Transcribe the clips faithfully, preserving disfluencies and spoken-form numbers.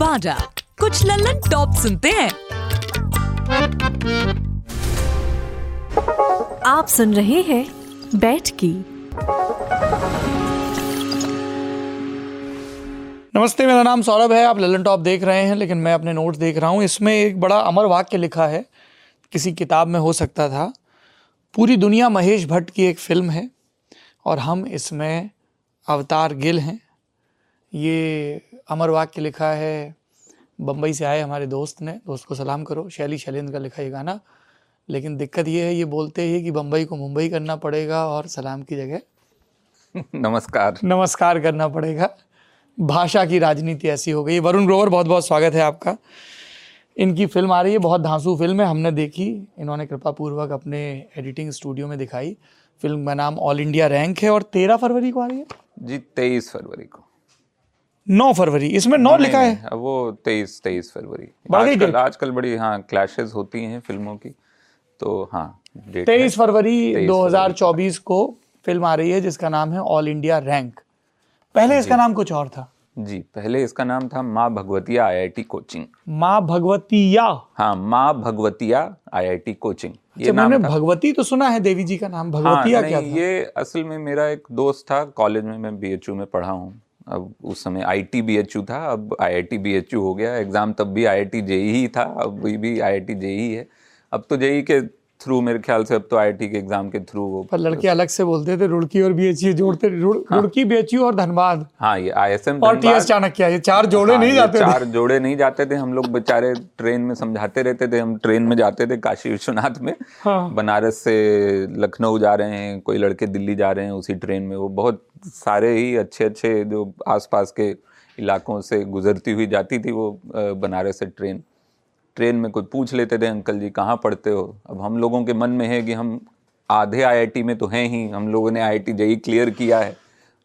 बाजा कुछ लल्लन टॉप सुनते हैं. आप सुन रहे हैं बैठ की. नमस्ते, मेरा नाम सौरभ है. आप लल्लन टॉप देख रहे हैं, लेकिन मैं अपने नोट्स देख रहा हूँ. इसमें एक बड़ा अमर वाक्य लिखा है, किसी किताब में हो सकता था. पूरी दुनिया महेश भट्ट की एक फिल्म है और हम इसमें अवतार गिल हैं. ये अमर वाक्य लिखा है बम्बई से आए हमारे दोस्त ने. दोस्त को सलाम करो. शैली शैलेंद्र का लिखा ये गाना. लेकिन दिक्कत ये है, ये बोलते ही कि बम्बई को मुंबई करना पड़ेगा और सलाम की जगह नमस्कार नमस्कार करना पड़ेगा. भाषा की राजनीति ऐसी हो गई. वरुण ग्रोवर, बहुत बहुत स्वागत है आपका. इनकी फिल्म आ रही है, बहुत धांसू फिल्म है. हमने देखी, इन्होंने कृपापूर्वक अपने एडिटिंग स्टूडियो में दिखाई. फिल्म का नाम ऑल इंडिया रैंक है और तेरह फरवरी को आ रही है. जी, तेईस फरवरी को. नौ फरवरी इसमें नौ लिखा है. अब वो तेईस तेईस फरवरी. आजकल बड़ी हाँ क्लैशेस होती हैं फिल्मों की, तो हाँ तेईस फरवरी दो हज़ार चौबीस को फिल्म आ रही है जिसका नाम है ऑल इंडिया रैंक. पहले इसका नाम कुछ और था. जी, पहले इसका नाम था Maa Bhagwati I I T coaching. माँ भगवतिया. हाँ, माँ भगवतिया आई आई टी कोचिंग. ये मैंने भगवती तो सुना है, देवी जी का नाम. भगवतिया क्या था? ये असल में मेरा एक दोस्त था कॉलेज में. मैं बीएचयू में पढ़ा हूँ. अब उस समय आईटी बीएचयू था, अब आईआईटी बीएचयू हो गया. एग्ज़ाम तब भी आईआईटी जेईई ही था, अब भी आईआईटी जेईई है. अब तो जेईई के थ्रू मेरे ख्याल से, अब तो आईआईटी के एग्ज़ाम के थ्रू वो. पर लड़के अलग से बोलते थे रुड़की और बीएचयू जोड़ते. रुड़की, बीएचयू और धनबाद. हाँ, ये आईएसएम और टीएस चाणक्य, ये चार जोड़े नहीं जाते थे. चार जोड़े नहीं जाते थे. हम लोग बेचारे ट्रेन में समझाते रहते थे. हम ट्रेन में जाते थे काशी विश्वनाथ में. बनारस से लखनऊ जा रहे हैं, कोई लड़के दिल्ली जा रहे हैं उसी ट्रेन में. वो बहुत सारे ही अच्छे अच्छे जो आसपास के इलाकों से गुजरती हुई जाती थी वो बनारस से ट्रेन. ट्रेन में कोई पूछ लेते थे, अंकल जी कहाँ पढ़ते हो? अब हम लोगों के मन में है कि हम आधे आईआईटी में तो हैं ही. हम लोगों ने आईआईटी जेईई क्लियर किया है,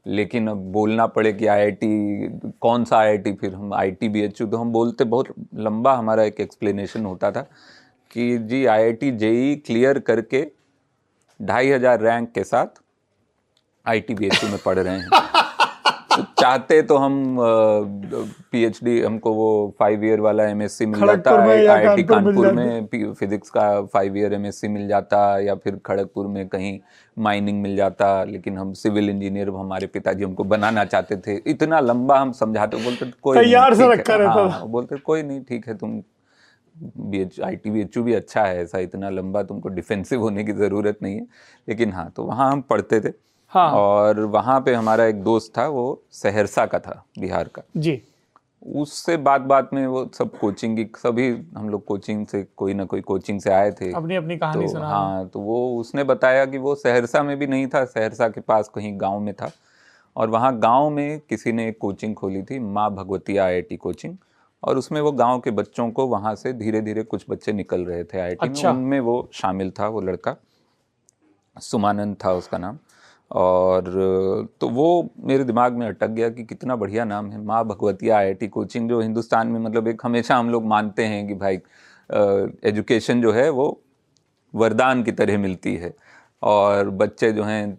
लेकिन अब बोलना पड़े कि आईआईटी कौन सा आईआईटी. फिर हम आईटी बीएचयू, तो हम बोलते, बहुत लंबा हमारा एक एक्सप्लेनेशन होता था कि जी आईआईटी जेईई क्लियर करके ढाई हज़ार रैंक के साथ आईटी बीएचयू में पढ़ रहे हैं. तो चाहते तो हम पीएचडी, हमको वो फाइव ईयर वाला एमएससी मिल जाता है. आईआईटी कानपुर में फिजिक्स का फाइव ईयर एमएससी मिल जाता, या फिर खड़गपुर में कहीं माइनिंग मिल जाता. लेकिन हम सिविल इंजीनियर, हमारे पिताजी हमको बनाना चाहते थे. इतना लंबा हम समझाते, बोलते कोई नहीं, बोलते कोई नहीं, ठीक है तुम बीएच आईटी बीएचयू भी अच्छा है, ऐसा इतना लंबा तुमको डिफेंसिव होने की ज़रूरत नहीं है. लेकिन हाँ, तो वहाँ हम पढ़ते थे. हाँ. और वहाँ पे हमारा एक दोस्त था, वो सहरसा का था, बिहार का. जी. उससे बात बात में वो सब कोचिंग की, सभी हम लोग कोचिंग से, कोई ना कोई कोचिंग से आए थे. अपनी अपनी कहानी तो, सुना. हाँ, तो वो उसने बताया कि वो सहरसा में भी नहीं था, सहरसा के पास कहीं गांव में था. और वहाँ गांव में किसी ने एक कोचिंग खोली थी, Maa Bhagwati I I T coaching. और उसमें वो गाँव के बच्चों को, वहाँ से धीरे धीरे कुछ बच्चे निकल रहे थे आई आई टी में, उनमें वो शामिल था. वो लड़का सुमानंद था उसका नाम. और तो वो मेरे दिमाग में अटक गया कि कितना बढ़िया नाम है, माँ भगवतिया आईआईटी कोचिंग. जो हिंदुस्तान में, मतलब एक हमेशा हम लोग मानते हैं कि भाई एजुकेशन जो है वो वरदान की तरह मिलती है, और बच्चे जो हैं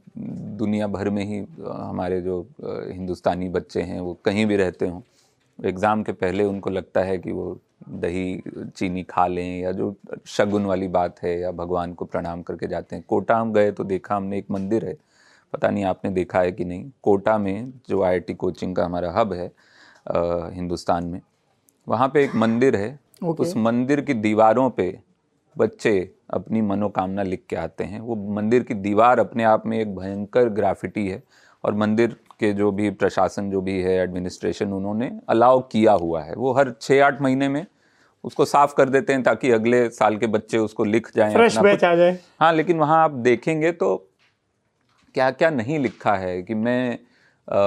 दुनिया भर में ही, हमारे जो हिंदुस्तानी बच्चे हैं वो कहीं भी रहते हों, एग्ज़ाम के पहले उनको लगता है कि वो दही चीनी खा लें, या जो शगुन वाली बात है, या भगवान को प्रणाम करके जाते हैं. कोटा हम गए तो देखा हमने एक मंदिर है, पता नहीं आपने देखा है कि नहीं, कोटा में जो आईआईटी कोचिंग का हमारा हब है आ, हिंदुस्तान में, वहाँ पे एक मंदिर है। okay. उस मंदिर की दीवारों पे बच्चे अपनी मनोकामना लिख के आते हैं। वो मंदिर की दीवार अपने आप में एक भयंकर ग्राफिटी है और मंदिर के जो भी प्रशासन जो भी है एडमिनिस्ट्रेशन उन्होंने अलाउ किया हुआ है। वो हर छः आठ महीने में उसको साफ कर देते हैं ताकि अगले साल के बच्चे उसको लिख जाएं, फ्रेश बैच आ जाए। हाँ, लेकिन वहाँ आप देखेंगे तो क्या क्या नहीं लिखा है कि मैं आ,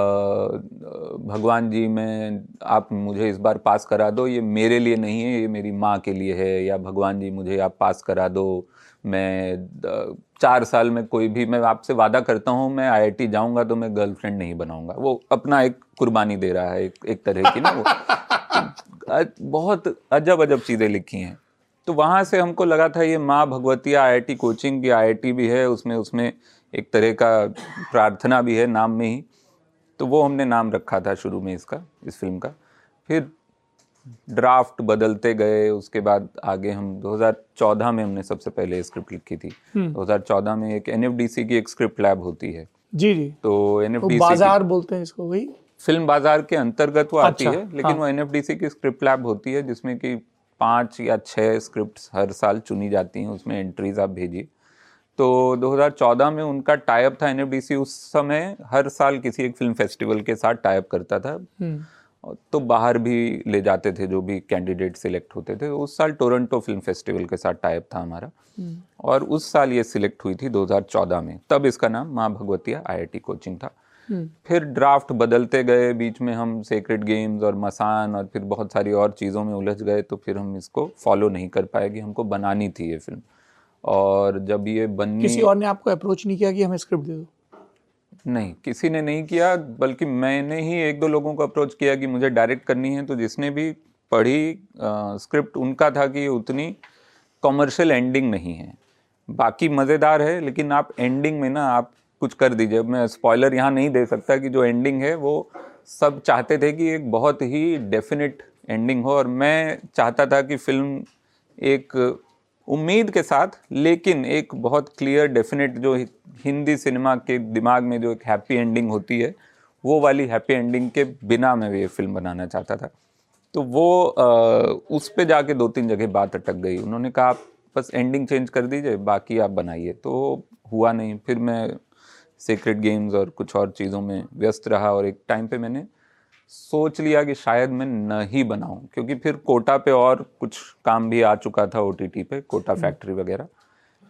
भगवान जी मैं आप मुझे इस बार पास करा दो, ये मेरे लिए नहीं है, ये मेरी माँ के लिए है, या भगवान जी मुझे आप पास करा दो, मैं चार साल में कोई भी, मैं आपसे वादा करता हूँ मैं आईआईटी जाऊँगा तो मैं गर्लफ्रेंड नहीं बनाऊँगा। वो अपना एक कुर्बानी दे रहा है एक, एक तरह की ना, वो बहुत अजब अजब चीज़ें लिखी हैं। तो वहाँ से हमको लगा था ये माँ भगवती आईआईटी कोचिंग की आईआईटी भी है, उसमें उसमें एक तरह का प्रार्थना भी है नाम में ही, तो वो हमने नाम रखा था शुरू में इसका, इस फिल्म का। फिर ड्राफ्ट बदलते गए, उसके बाद आगे हम दो हज़ार चौदह में हमने सबसे पहले स्क्रिप्ट लिखी थी। दो हज़ार चौदह में एक एनएफडीसी की एक स्क्रिप्ट लैब होती है। जी जी। तो एनएफडीसी बाजार बोलते हैं इसको, वही फिल्म बाजार के अंतर्गत वो आती है, लेकिन हाँ। वो एनएफडीसी की स्क्रिप्ट लैब होती है जिसमें कि पाँच या छः स्क्रिप्ट हर साल चुनी जाती हैं, उसमें एंट्रीज आप भेजिए। तो दो हज़ार चौदह में उनका टाई अप था, एनएफडीसी उस समय हर साल किसी एक फिल्म फेस्टिवल के साथ टाई अप करता था, तो बाहर भी ले जाते थे जो भी कैंडिडेट सिलेक्ट होते थे। उस साल टोरंटो फिल्म फेस्टिवल के साथ टाई अप था हमारा, और उस साल ये सिलेक्ट हुई थी दो हज़ार चौदह में। तब इसका नाम माँ भगवतिया आईआईटी कोचिंग था। फिर ड्राफ्ट बदलते गए, बीच में हम सीक्रेट गेम्स और मसान और फिर बहुत सारी और चीज़ों में उलझ गए, तो फिर हम इसको फॉलो नहीं कर पाए कि हमको बनानी थी ये फिल्म। और जब ये बनने, किसी और ने आपको अप्रोच नहीं किया कि हमें स्क्रिप्ट दे दो? नहीं, किसी ने नहीं किया, बल्कि मैंने ही एक दो लोगों को अप्रोच किया कि मुझे डायरेक्ट करनी है। तो जिसने भी पढ़ी आ, स्क्रिप्ट उनका था कि उतनी कॉमर्शियल एंडिंग नहीं है, बाकी मज़ेदार है, लेकिन आप एंडिंग में ना आप कुछ कर दीजिए। मैं स्पॉयलर यहाँ नहीं दे सकता कि जो एंडिंग है वो सब चाहते थे कि एक बहुत ही डेफिनेट एंडिंग हो, और मैं चाहता था कि फिल्म एक उम्मीद के साथ लेकिन एक बहुत क्लियर डेफिनेट, जो हिंदी सिनेमा के दिमाग में जो एक हैप्पी एंडिंग होती है, वो वाली हैप्पी एंडिंग के बिना मैं ये फिल्म बनाना चाहता था। तो वो आ, उस पे जाके दो तीन जगह बात अटक गई। उन्होंने कहा आप बस एंडिंग चेंज कर दीजिए, बाकी आप बनाइए। तो हुआ नहीं, फिर मैं सीक्रेट गेम्स और कुछ और चीज़ों में व्यस्त रहा, और एक टाइम पर मैंने सोच लिया कि शायद मैं नहीं बनाऊं, क्योंकि फिर कोटा पे और कुछ काम भी आ चुका था ओटीटी पे, कोटा फैक्ट्री वगैरह।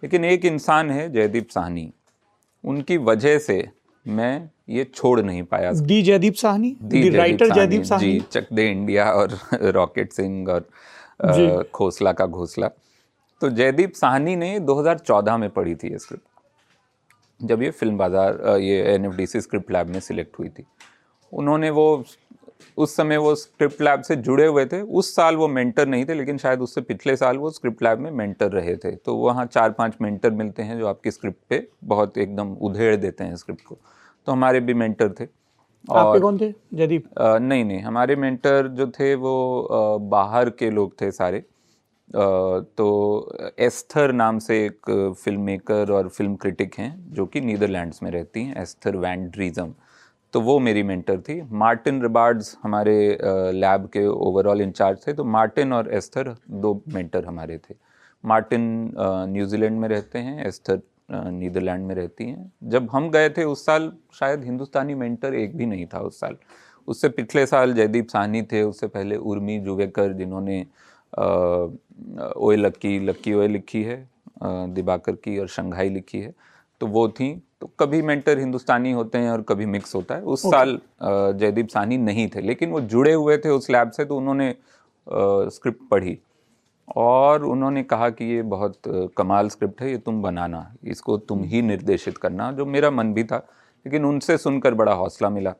लेकिन एक इंसान है जयदीप साहनी, उनकी वजह से मैं ये छोड़ नहीं पाया। The Jaideep Sahni, the writer Jaideep Sahni ji, Chak De India और रॉकेट सिंह और खोसला का घोसला। तो जयदीप साहनी ने दो हज़ार चौदह में पढ़ी थी ये स्क्रिप्ट, जब ये फिल्म बाजार ये एनएफडीसी स्क्रिप्ट लैब में सिलेक्ट हुई थी। उन्होंने वो उस समय वो स्क्रिप्ट लैब से जुड़े हुए थे, उस साल वो मेंटर नहीं थे, लेकिन शायद उससे पिछले साल वो स्क्रिप्ट लैब में मेंटर रहे थे। तो वहाँ चार पांच मेंटर मिलते हैं जो आपकी स्क्रिप्ट पे बहुत एकदम उधेड़ देते हैं स्क्रिप्ट को। तो हमारे भी मेंटर थे। और आपके कौन थे जयदीप? नहीं नहीं, हमारे मेंटर जो थे वो आ, बाहर के लोग थे सारे। आ, तो एस्थर नाम से एक फिल्म मेकर और फिल्म क्रिटिक हैं जो कि नीदरलैंड्स में रहती हैं, एस्थर वैन ड्रीजम, तो वो मेरी मेंटर थी। मार्टिन रिबार्ड्स हमारे लैब के ओवरऑल इंचार्ज थे। तो मार्टिन और एस्थर दो मेंटर हमारे थे। मार्टिन न्यूजीलैंड में रहते हैं, एस्थर नीदरलैंड में रहती हैं। जब हम गए थे उस साल शायद हिंदुस्तानी मेंटर एक भी नहीं था उस साल। उससे पिछले साल जयदीप साहनी थे, उससे पहले उर्मी जुवेकर जिन्होंने ओए लक्की लक्की ओए लिखी है, दिबाकर की, और शंघाई लिखी है, तो वो थी। तो कभी मेंटर हिंदुस्तानी होते हैं और कभी मिक्स होता है। उस okay. साल जयदीप साहनी नहीं थे, लेकिन वो जुड़े हुए थे उस लैब से। तो उन्होंने स्क्रिप्ट पढ़ी और उन्होंने कहा कि ये बहुत कमाल स्क्रिप्ट है, ये तुम बनाना, इसको तुम ही निर्देशित करना, जो मेरा मन भी था। लेकिन उनसे सुनकर बड़ा हौसला मिला।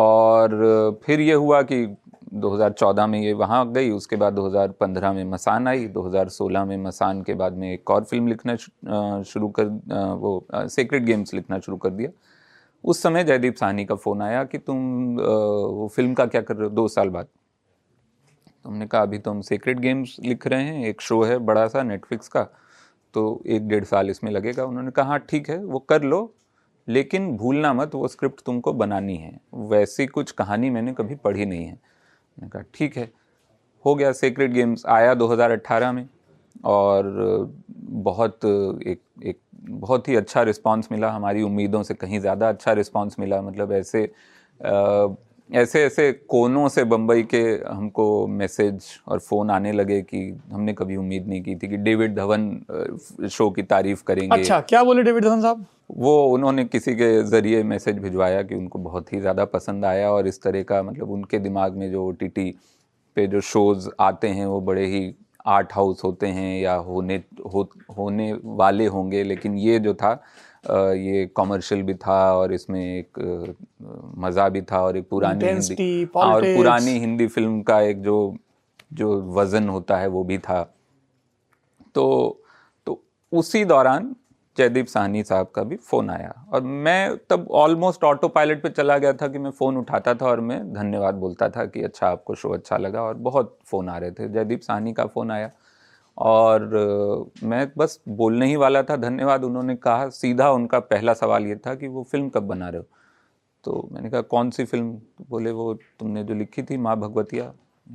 और फिर ये हुआ कि दो हज़ार चौदह में ये वहाँ गई, उसके बाद दो हज़ार पंद्रह में मसान आई, दो हज़ार सोलह में मसान के बाद में एक और फिल्म लिखना शुरू कर, वो सीक्रेट गेम्स लिखना शुरू कर दिया। उस समय जयदीप साहनी का फ़ोन आया कि तुम वो फिल्म का क्या कर रहे हो दो साल बाद? तुमने कहा अभी तो हम सीक्रेट गेम्स लिख रहे हैं, एक शो है बड़ा सा नेटफ्लिक्स का, तो एक डेढ़ साल इसमें लगेगा। उन्होंने कहा हाँ ठीक है, वो कर लो, लेकिन भूलना मत वो स्क्रिप्ट तुमको बनानी है, वैसी कुछ कहानी मैंने कभी पढ़ी नहीं है। मैंने कहा ठीक है, हो गया। सीक्रेट गेम्स आया दो हज़ार अठारह में और बहुत एक एक बहुत ही अच्छा रिस्पांस मिला, हमारी उम्मीदों से कहीं ज़्यादा अच्छा रिस्पांस मिला। मतलब ऐसे आ, ऐसे ऐसे कोनों से बम्बई के हमको मैसेज और फ़ोन आने लगे कि हमने कभी उम्मीद नहीं की थी कि डेविड धवन शो की तारीफ़ करेंगे। अच्छा, क्या बोले डेविड धवन साहब? वो उन्होंने किसी के ज़रिए मैसेज भिजवाया कि उनको बहुत ही ज़्यादा पसंद आया और इस तरह का, मतलब उनके दिमाग में जो ओ टी टी पे जो शोज़ आते हैं वो बड़े ही आर्ट हाउस होते हैं या होने हो, होने वाले होंगे, लेकिन ये जो था ये कॉमर्शियल भी था और इसमें एक मज़ा भी था और एक पुरानी हिंदी और पुरानी हिंदी फिल्म का एक जो जो वज़न होता है वो भी था। तो तो उसी दौरान जयदीप साहनी साहब का भी फ़ोन आया और मैं तब ऑलमोस्ट ऑटो पायलट पे चला गया था कि मैं फ़ोन उठाता था और मैं धन्यवाद बोलता था कि अच्छा आपको शो अच्छा लगा, और बहुत फ़ोन आ रहे थे। जयदीप साहनी का फ़ोन आया और मैं बस बोलने ही वाला था धन्यवाद, उन्होंने कहा सीधा, उनका पहला सवाल ये था कि वो फिल्म कब बना रहे हो? तो मैंने कहा कौन सी फिल्म? बोले वो तुमने जो लिखी थी माँ भगवतिया।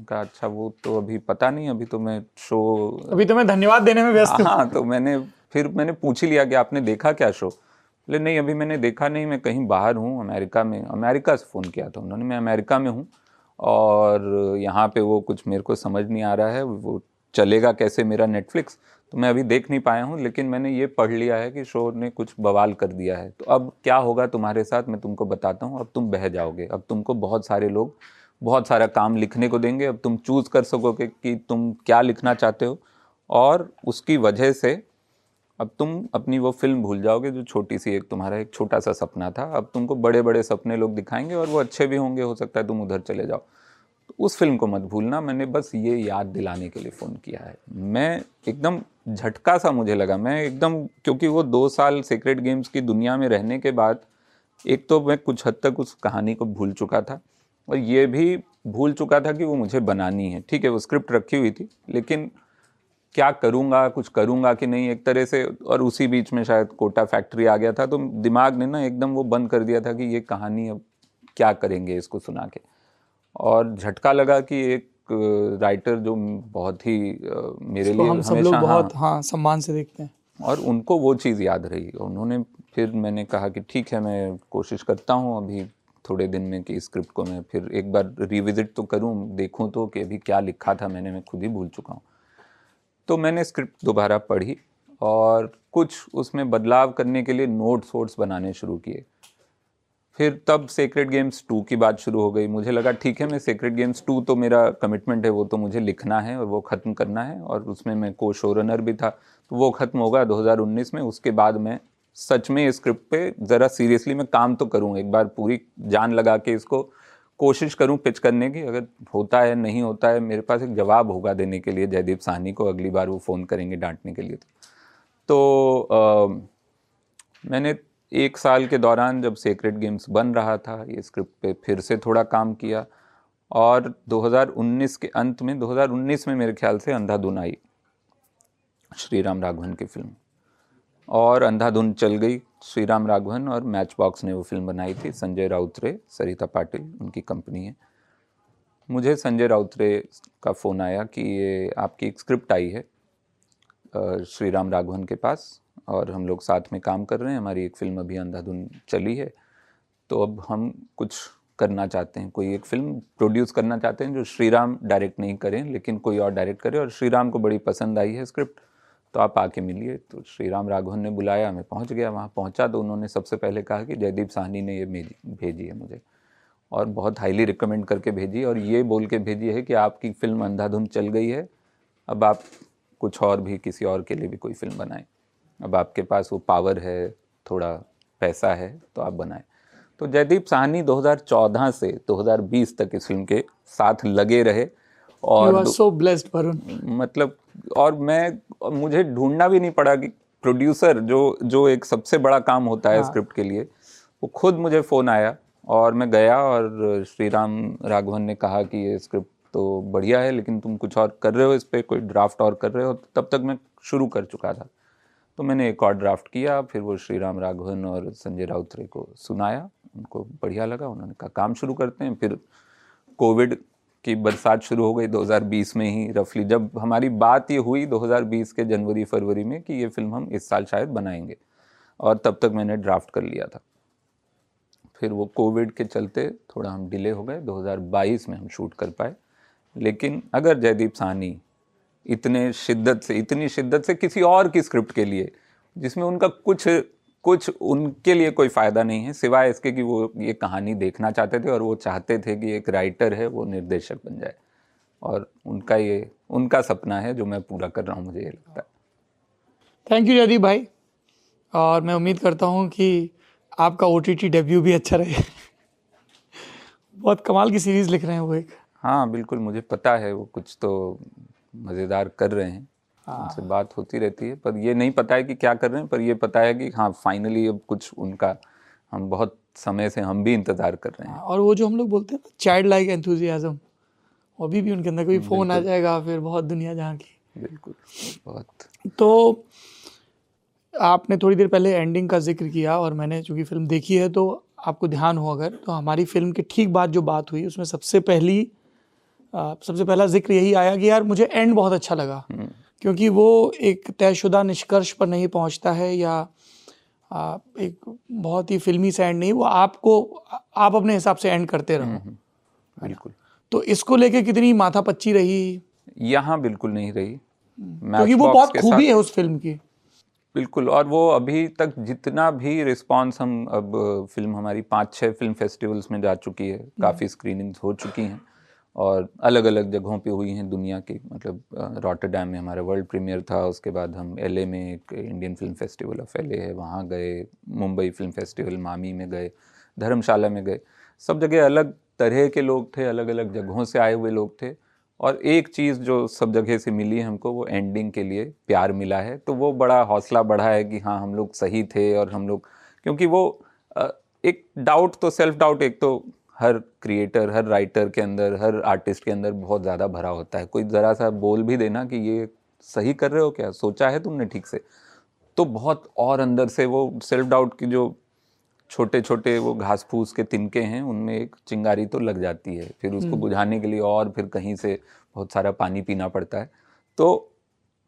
कहा अच्छा वो तो अभी पता नहीं, अभी तो मैं शो अभी तो मैं धन्यवाद देने में व्यस्त हूं। हाँ, तो मैंने फिर मैंने पूछ ही लिया कि आपने देखा क्या शो? बोले नहीं अभी मैंने देखा नहीं, मैं कहीं बाहर हूँ, अमेरिका में। अमेरिका से फ़ोन किया था उन्होंने, मैं अमेरिका में हूँ और यहाँ पे वो कुछ मेरे को समझ नहीं आ रहा है वो चलेगा कैसे मेरा नेटफ्लिक्स, तो मैं अभी देख नहीं पाया हूँ, लेकिन मैंने ये पढ़ लिया है कि शो ने कुछ बवाल कर दिया है, तो अब क्या होगा तुम्हारे साथ मैं तुमको बताता हूँ, अब तुम बह जाओगे, अब तुमको बहुत सारे लोग बहुत सारा काम लिखने को देंगे, अब तुम चूज़ कर सकोगे कि तुम क्या लिखना चाहते हो और उसकी वजह से अब तुम अपनी वो फिल्म भूल जाओगे जो छोटी सी एक तुम्हारा एक छोटा सा सपना था, अब तुमको बड़े बड़े सपने लोग दिखाएंगे और वो अच्छे भी होंगे, हो सकता है तुम उधर चले जाओ, तो उस फिल्म को मत भूलना। मैंने बस ये याद दिलाने के लिए फ़ोन किया है। मैं एकदम झटका सा मुझे लगा, मैं एकदम, क्योंकि वो दो साल सीक्रेट गेम्स की दुनिया में रहने के बाद एक तो मैं कुछ हद तक उस कहानी को भूल चुका था और ये भी भूल चुका था कि वो मुझे बनानी है। ठीक है वो स्क्रिप्ट रखी हुई थी लेकिन क्या करूँगा, कुछ करूँगा कि नहीं एक तरह से, और उसी बीच में शायद कोटा फैक्ट्री आ गया था, तो दिमाग ने ना एकदम वो बंद कर दिया था कि ये कहानी अब क्या करेंगे इसको सुना के। और झटका लगा कि एक राइटर जो बहुत ही मेरे लिए हम सब लोग बहुत हाँ सम्मान से देखते हैं और उनको वो चीज़ याद रही। उन्होंने फिर मैंने कहा कि ठीक है मैं कोशिश करता हूँ अभी थोड़े दिन में कि स्क्रिप्ट को मैं फिर एक बार रिविजिट तो करूँ, देखूँ तो कि अभी क्या लिखा था मैंने, मैं खुद ही भूल चुका हूँ। तो मैंने स्क्रिप्ट दोबारा पढ़ी और कुछ उसमें बदलाव करने के लिए नोट्स वोट्स बनाने शुरू किए। फिर तब सीक्रेट गेम्स टू की बात शुरू हो गई। मुझे लगा ठीक है मैं सीक्रेट गेम्स टू तो मेरा कमिटमेंट है, वो तो मुझे लिखना है और वो ख़त्म करना है, और उसमें मैं को शो रनर भी था, तो वो ख़त्म होगा दो हज़ार उन्नीस में। उसके बाद मैं सच में स्क्रिप्ट पे ज़रा सीरियसली मैं काम तो करूँ, एक बार पूरी जान लगा के इसको कोशिश करूं पिच करने की, अगर होता है नहीं होता है मेरे पास एक जवाब होगा देने के लिए जयदीप साहनी को, अगली बार वो फ़ोन करेंगे डांटने के लिए। तो आ, मैंने एक साल के दौरान जब सीक्रेट गेम्स बन रहा था ये स्क्रिप्ट पे फिर से थोड़ा काम किया और दो हज़ार उन्नीस के अंत में दो हज़ार उन्नीस में मेरे ख्याल से अंधाधुन आई, श्री राम राघवन की फिल्म, और अंधाधुन चल गई। श्री राम राघवन और मैच बॉक्स ने वो फिल्म बनाई थी, संजय राउतरे, सरिता पाटिल उनकी कंपनी है। मुझे संजय राउतरे का फ़ोन आया कि ये आपकी एक स्क्रिप्ट आई है श्री राम राघवन के पास और हम लोग साथ में काम कर रहे हैं, हमारी एक फ़िल्म अभी अंधाधुन चली है, तो अब हम कुछ करना चाहते हैं, कोई एक फ़िल्म प्रोड्यूस करना चाहते हैं जो श्री राम डायरेक्ट नहीं करें लेकिन कोई और डायरेक्ट करे, और श्री राम को बड़ी पसंद आई है स्क्रिप्ट, तो आप आके मिलिए। तो श्री राम राघवन ने बुलाया, मैं पहुंच गया। वहाँ पहुंचा तो उन्होंने सबसे पहले कहा कि जयदीप साहनी ने ये भेजी है मुझे और बहुत हाईली रिकमेंड करके भेजी, और ये बोल के भेजी है कि आपकी फ़िल्म अंधाधुन चल गई है, अब आप कुछ और भी किसी और के लिए भी कोई फिल्म बनाएं, अब आपके पास वो पावर है, थोड़ा पैसा है, तो आप बनाएं। तो जयदीप साहनी दो हज़ार चौदह से दो हज़ार बीस तक इस फिल्म के साथ लगे रहे और You are so blessed, Varun. मतलब और मैं मुझे ढूंढना भी नहीं पड़ा कि प्रोड्यूसर जो जो एक सबसे बड़ा काम होता है हाँ. स्क्रिप्ट के लिए, वो खुद मुझे फ़ोन आया और मैं गया और श्री राम राघवन ने कहा कि ये स्क्रिप्ट तो बढ़िया है लेकिन तुम कुछ और कर रहे हो, इस पर कोई ड्राफ्ट और कर रहे हो? तब तक मैं शुरू कर चुका था। तो मैंने एक और ड्राफ्ट किया, फिर वो श्री राम राघवन और संजय राउतरे को सुनाया, उनको बढ़िया लगा, उन्होंने कहा काम शुरू करते हैं। फिर कोविड की बरसात शुरू हो गई दो हज़ार बीस में ही रफली, जब हमारी बात ये हुई दो हज़ार बीस के जनवरी फरवरी में कि ये फिल्म हम इस साल शायद बनाएंगे, और तब तक मैंने ड्राफ्ट कर लिया था। फिर वो कोविड के चलते थोड़ा हम डिले हो गए, दो हज़ार बाईस में हम शूट कर पाए। लेकिन अगर जयदीप साहनी इतने शिद्दत से इतनी शिद्दत से किसी और की स्क्रिप्ट के लिए जिसमें उनका कुछ कुछ उनके लिए कोई फ़ायदा नहीं है सिवाय इसके कि वो ये कहानी देखना चाहते थे और वो चाहते थे कि एक राइटर है वो निर्देशक बन जाए, और उनका ये उनका सपना है जो मैं पूरा कर रहा हूँ, मुझे ये लगता है। थैंक यू जयदीप भाई, और मैं उम्मीद करता हूँ कि आपका ओटीटी डेब्यू भी अच्छा रहे। बहुत कमाल की सीरीज़ लिख रहे हैं वो एक। हाँ बिल्कुल, मुझे पता है वो कुछ तो मज़ेदार कर रहे हैं, उनसे बात होती रहती है, पर ये नहीं पता है कि क्या कर रहे हैं, पर ये पता है कि हाँ फाइनली अब कुछ उनका हम बहुत समय से हम भी इंतज़ार कर रहे हैं। और वो जो हम लोग बोलते हैं ना चाइल्ड लाइक एंथुजियाज्म, अभी भी उनके अंदर, कोई फ़ोन आ जाएगा फिर बहुत दुनिया जहाँ की। बिल्कुल बहुत। तो आपने थोड़ी देर पहले एंडिंग का जिक्र किया, और मैंने चूँकि फ़िल्म देखी है तो आपको ध्यान हो अगर, तो हमारी फ़िल्म की ठीक बात जो बात हुई उसमें सबसे पहली सबसे पहला जिक्र यही आया कि यार मुझे एंड बहुत अच्छा लगा, क्योंकि वो एक तयशुदा निष्कर्ष पर नहीं पहुंचता है या एक बहुत ही फिल्मी सा एंड नहीं, वो आपको आप अपने हिसाब से एंड करते रहो। बिल्कुल, तो इसको लेके कितनी माथापच्ची रही? यहाँ बिल्कुल नहीं रही, क्योंकि वो बहुत खूबी है उस फिल्म की। बिल्कुल, और वो अभी तक जितना भी रिस्पॉन्स, हम अब फिल्म हमारी पाँच छः फिल्म फेस्टिवल्स में जा चुकी है, काफ़ी स्क्रीनिंग्स हो चुकी हैं और अलग अलग जगहों पे हुई हैं दुनिया की, मतलब रॉटरडैम में हमारा वर्ल्ड प्रीमियर था, उसके बाद हम एलए में, एक Indian film festival of LA है वहाँ गए, मुंबई फिल्म फेस्टिवल मामी में गए, धर्मशाला में गए, सब जगह अलग तरह के लोग थे, अलग अलग जगहों से आए हुए लोग थे। और एक चीज़ जो सब जगह से मिली है हमको, वो एंडिंग के लिए प्यार मिला है, तो वो बड़ा हौसला बढ़ा है कि हाँ हम लोग सही थे। और हम लोग, क्योंकि वो एक डाउट तो सेल्फ डाउट एक तो हर क्रिएटर, हर राइटर के अंदर, हर आर्टिस्ट के अंदर बहुत ज़्यादा भरा होता है, कोई ज़रा सा बोल भी देना कि ये सही कर रहे हो क्या, सोचा है तुमने ठीक से, तो बहुत और अंदर से वो सेल्फ डाउट की जो छोटे छोटे वो घास फूस के तिनके हैं उनमें एक चिंगारी तो लग जाती है, फिर उसको बुझाने के लिए और फिर कहीं से बहुत सारा पानी पीना पड़ता है। तो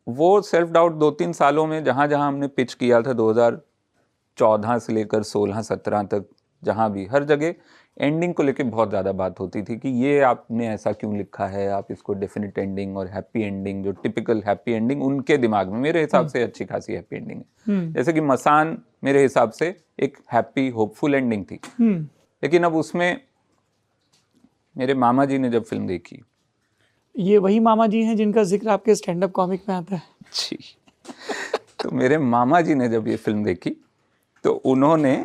वो सेल्फ डाउट दो तीन सालों में जहाँ जहाँ हमने पिच किया था दो हज़ार चौदह से लेकर सोलह सत्रह तक, जहाँ भी हर जगह एंडिंग को लेके बहुत ज़्यादा बात होती थी कि ये आपने ऐसा क्यों लिखा है, आप इसको डेफिनेट एंडिंग और हैप्पी एंडिंग, जो टिपिकल हैप्पी एंडिंग उनके दिमाग में मेरे हिसाब से अच्छी खासी हैप्पी एंडिंग है, जैसे कि मसान मेरे हिसाब से एक हैप्पी होपफुल एंडिंग थी। लेकिन अब उसमें मेरे मामा जी ने जब फिल्म देखी, ये वही मामा जी हैं जिनका जिक्र आपके स्टैंड अप कॉमिक में आता है जी, तो मेरे मामा जी ने जब ये फिल्म देखी तो उन्होंने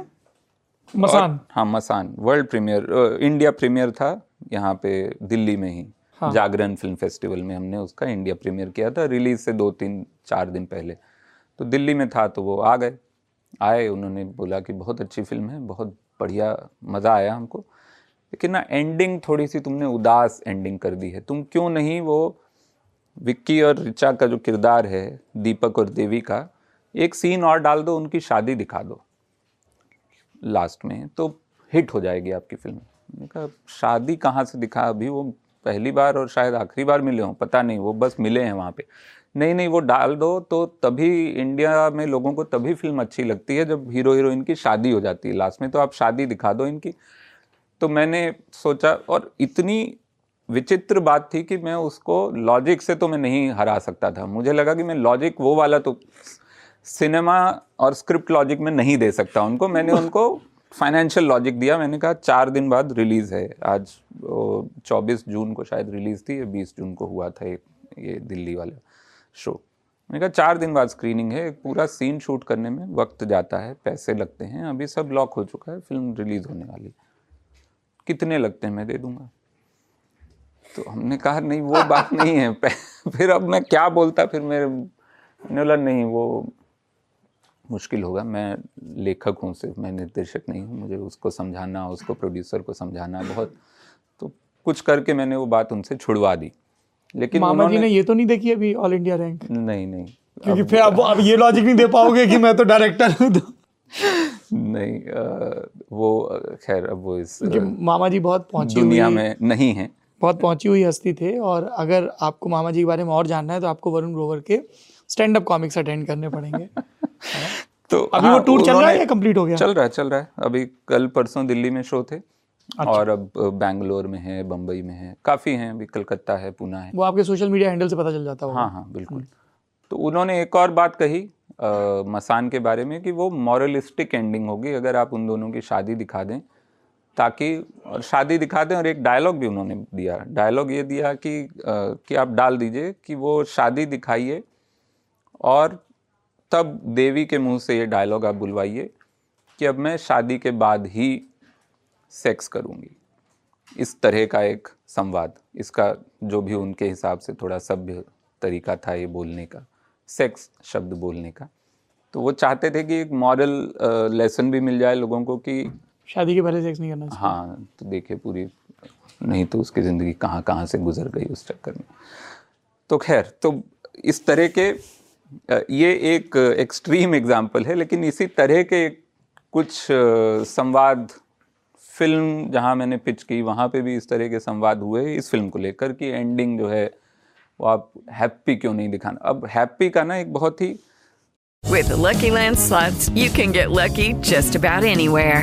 मसान, हाँ Masaan world premiere, India premiere था यहाँ पे दिल्ली में ही, हाँ। जागरण फिल्म फेस्टिवल में हमने उसका इंडिया प्रीमियर किया था, रिलीज से दो तीन चार दिन पहले, तो दिल्ली में था, तो वो आ गए आए उन्होंने बोला कि बहुत अच्छी फिल्म है, बहुत बढ़िया मज़ा आया हमको, लेकिन ना एंडिंग थोड़ी सी तुमने उदास एंडिंग कर दी है, तुम क्यों नहीं वो विक्की और रिचा का जो किरदार है, दीपक और देवी का, एक सीन और डाल दो, उनकी शादी दिखा दो लास्ट में, तो हिट हो जाएगी आपकी फिल्म। मैंने कहा शादी कहाँ से दिखा, अभी वो पहली बार और शायद आखिरी बार मिले हों, पता नहीं, वो बस मिले हैं वहाँ पे। नहीं नहीं वो डाल दो, तो तभी इंडिया में लोगों को तभी फिल्म अच्छी लगती है जब हीरो हीरोइन की शादी हो जाती है लास्ट में, तो आप शादी दिखा दो इनकी। तो मैंने सोचा, और इतनी विचित्र बात थी कि मैं उसको लॉजिक से तो मैं नहीं हरा सकता था, मुझे लगा कि मैं लॉजिक वो वाला तो सिनेमा और स्क्रिप्ट लॉजिक में नहीं दे सकता उनको, मैंने उनको फाइनेंशियल लॉजिक दिया। मैंने कहा चार दिन बाद रिलीज़ है, आज चौबीस जून को शायद रिलीज़ थी, बीस जून को हुआ था ये ये दिल्ली वाला शो, मैंने कहा चार दिन बाद स्क्रीनिंग है, एक पूरा सीन शूट करने में वक्त जाता है, पैसे लगते हैं, अभी सब लॉक हो चुका है, फिल्म रिलीज़ होने वाली, कितने लगते हैं मैं दे दूँगा। तो हमने कहा नहीं वो बात नहीं है, फिर अब मैं क्या बोलता, फिर मेरे मैंने बोला नहीं वो मुश्किल होगा, मैं लेखक हूँ सिर्फ, मैं निर्देशक नहीं हूँ, मुझे उसको समझाना, उसको प्रोड्यूसर को समझाना बहुत, तो कुछ करके मैंने वो बात उनसे छुड़वा दी। लेकिन मामा जी ने ये तो नहीं देखी अभी ऑल इंडिया रैंक? नहीं नहीं क्योंकि फिर अब अब ये लॉजिक नहीं दे पाओगे कि मैं तो डायरेक्टर हूँ तो नहीं आ, वो खैर अब वो इस मामा जी बहुत पहुंची दुनिया में नहीं है, बहुत पहुंची हुई हस्ती थे। और अगर आपको मामा जी के बारे में और जानना है तो आपको वरुण ग्रोवर के स्टैंड अप कॉमिक्स अटेंड करने पड़ेंगे। तो अभी हाँ, वो टूर चल रहा है या कंप्लीट हो गया? चल रहा है चल रहा है अभी कल परसों दिल्ली में शो थे। अच्छा। और अब बैंगलोर में है, बम्बई में है, काफ़ी हैं, अभी कलकत्ता है, पुणे है। वो आपके सोशल मीडिया हैंडल से पता चल जाता होगा। हाँ हाँ बिल्कुल। तो उन्होंने एक और बात कही आ, मसान के बारे में कि वो मॉरलिस्टिक एंडिंग होगी अगर आप उन दोनों की शादी दिखा दें, ताकि और शादी दिखा दें। और एक डायलॉग भी उन्होंने दिया, डायलॉग ये दिया कि, आ, कि आप डाल दीजिए कि वो शादी दिखाइए और तब देवी के मुंह से ये डायलॉग आप बुलवाइए कि अब मैं शादी के बाद ही सेक्स करूँगी। इस तरह का एक संवाद, इसका जो भी उनके हिसाब से थोड़ा सभ्य तरीका था ये बोलने का, सेक्स शब्द बोलने का। तो वो चाहते थे कि एक मॉरल लेसन भी मिल जाए लोगों को कि शादी के पहले सेक्स नहीं करना चाहिए। हाँ, तो देखिए पूरी नहीं तो उसकी ज़िंदगी कहाँ कहाँ से गुजर गई उस चक्कर में। तो खैर, तो इस तरह के ये एक एक्सट्रीम एग्जाम्पल है, लेकिन इसी तरह के कुछ संवाद फिल्म जहाँ मैंने पिच की वहाँ पे भी इस तरह के संवाद हुए इस फिल्म को लेकर कि एंडिंग जो है वो आप हैप्पी क्यों नहीं दिखाना। अब हैप्पी का ना एक बहुत ही With Lucky Land Slots, you can get lucky just about anywhere.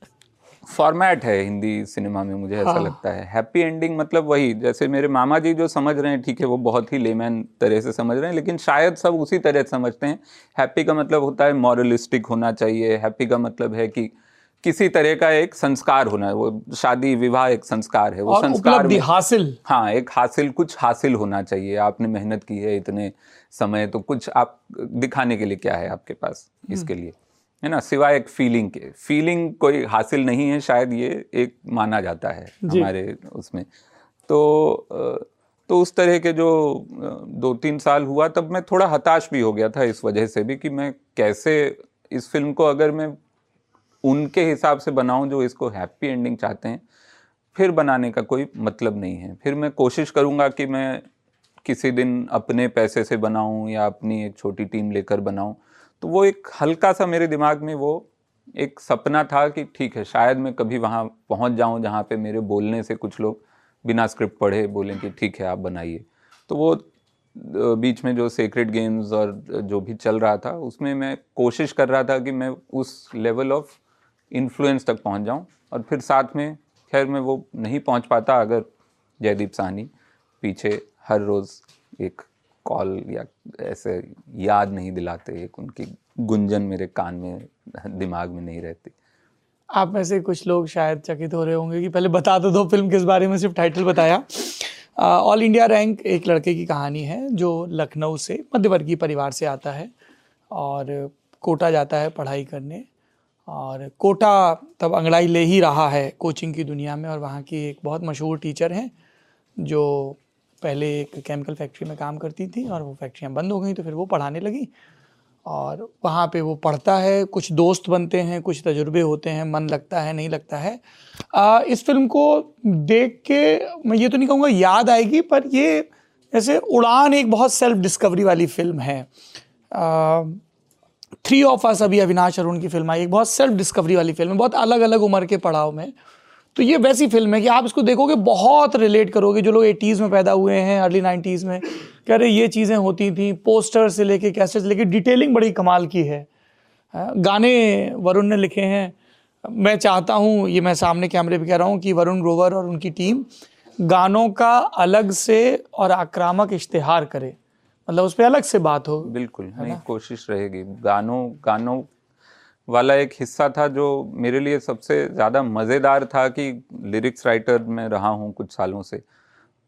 format है हिंदी सिनेमा में, मुझे ऐसा लगता है। हैप्पी एंडिंग मतलब वही, जैसे मेरे मामा जी जो समझ रहे हैं, ठीक है वो बहुत ही लेमैन तरह से समझ रहे हैं, लेकिन शायद सब उसी तरह से समझते हैं। हैप्पी का मतलब होता है मॉरलिस्टिक होना चाहिए। हैप्पी का मतलब है कि किसी तरह का एक संस्कार होना है, वो शादी विवाह एक संस्कार है, वो संस्कार में हासिल, हाँ एक हासिल, कुछ हासिल होना चाहिए। आपने मेहनत की है इतने समय, तो कुछ आप दिखाने के लिए क्या है आपके पास इसके लिए, है ना, सिवाय एक फीलिंग के। फीलिंग कोई हासिल नहीं है शायद, ये एक माना जाता है हमारे उसमें। तो तो उस तरह के जो दो तीन साल हुआ, तब मैं थोड़ा हताश भी हो गया था इस वजह से भी कि मैं कैसे इस फिल्म को, अगर मैं उनके हिसाब से बनाऊं जो इसको हैप्पी एंडिंग चाहते हैं, फिर बनाने का कोई मतलब नहीं है। फिर मैं कोशिश करूँगा कि मैं किसी दिन अपने पैसे से बनाऊँ या अपनी एक छोटी टीम लेकर बनाऊँ। तो वो एक हल्का सा मेरे दिमाग में वो एक सपना था कि ठीक है शायद मैं कभी वहाँ पहुँच जाऊँ जहाँ पे मेरे बोलने से कुछ लोग बिना स्क्रिप्ट पढ़े बोलें कि ठीक है आप बनाइए। तो वो बीच में जो सीक्रेट गेम्स और जो भी चल रहा था उसमें मैं कोशिश कर रहा था कि मैं उस लेवल ऑफ इन्फ्लुएंस तक पहुँच जाऊँ। और फिर साथ में खैर मैं वो नहीं पहुँच पाता अगर जयदीप साहनी पीछे हर रोज़ एक कॉल या ऐसे याद नहीं दिलाते, एक उनकी गुंजन मेरे कान में दिमाग में नहीं रहती। आप में से कुछ लोग शायद चकित हो रहे होंगे कि पहले बता तो दो फिल्म किस बारे में, सिर्फ टाइटल बताया। ऑल इंडिया रैंक एक लड़के की कहानी है जो लखनऊ से मध्यवर्गीय परिवार से आता है और कोटा जाता है पढ़ाई करने। और कोटा तब अंगड़ाई ले ही रहा है कोचिंग की दुनिया में, और वहाँ की एक बहुत मशहूर टीचर हैं जो पहले एक केमिकल फैक्ट्री में काम करती थी और वो फैक्ट्रियाँ बंद हो गई तो फिर वो पढ़ाने लगी। और वहाँ पे वो पढ़ता है, कुछ दोस्त बनते हैं, कुछ तजुर्बे होते हैं, मन लगता है नहीं लगता है। आ, इस फिल्म को देख के मैं ये तो नहीं कहूँगा याद आएगी, पर ये जैसे उड़ान एक बहुत सेल्फ डिस्कवरी वाली फिल्म है। आ, थ्री ऑफ अस अभी अविनाश अरुण की फिल्म आई, एक बहुत सेल्फ डिस्कवरी वाली फिल्म है, बहुत अलग अलग उम्र के पड़ाव में। तो ये वैसी फिल्म है कि आप इसको देखोगे बहुत रिलेट करोगे। जो लोग एटीज़ में पैदा हुए हैं, अर्ली नाइन्टीज़ में, कह रहे ये चीज़ें होती थी, पोस्टर से लेके कैसेट से लेके डिटेलिंग बड़ी कमाल की है। गाने वरुण ने लिखे हैं। मैं चाहता हूँ, ये मैं सामने कैमरे पे कह रहा हूँ कि वरुण ग्रोवर और उनकी टीम गानों का अलग से और आक्रामक इश्तिहार करे, मतलब उस पर अलग से बात हो। बिल्कुल, नहीं कोशिश रहेगी। गानों गानों वाला एक हिस्सा था जो मेरे लिए सबसे ज़्यादा मज़ेदार था कि लिरिक्स राइटर मैं रहा हूँ कुछ सालों से,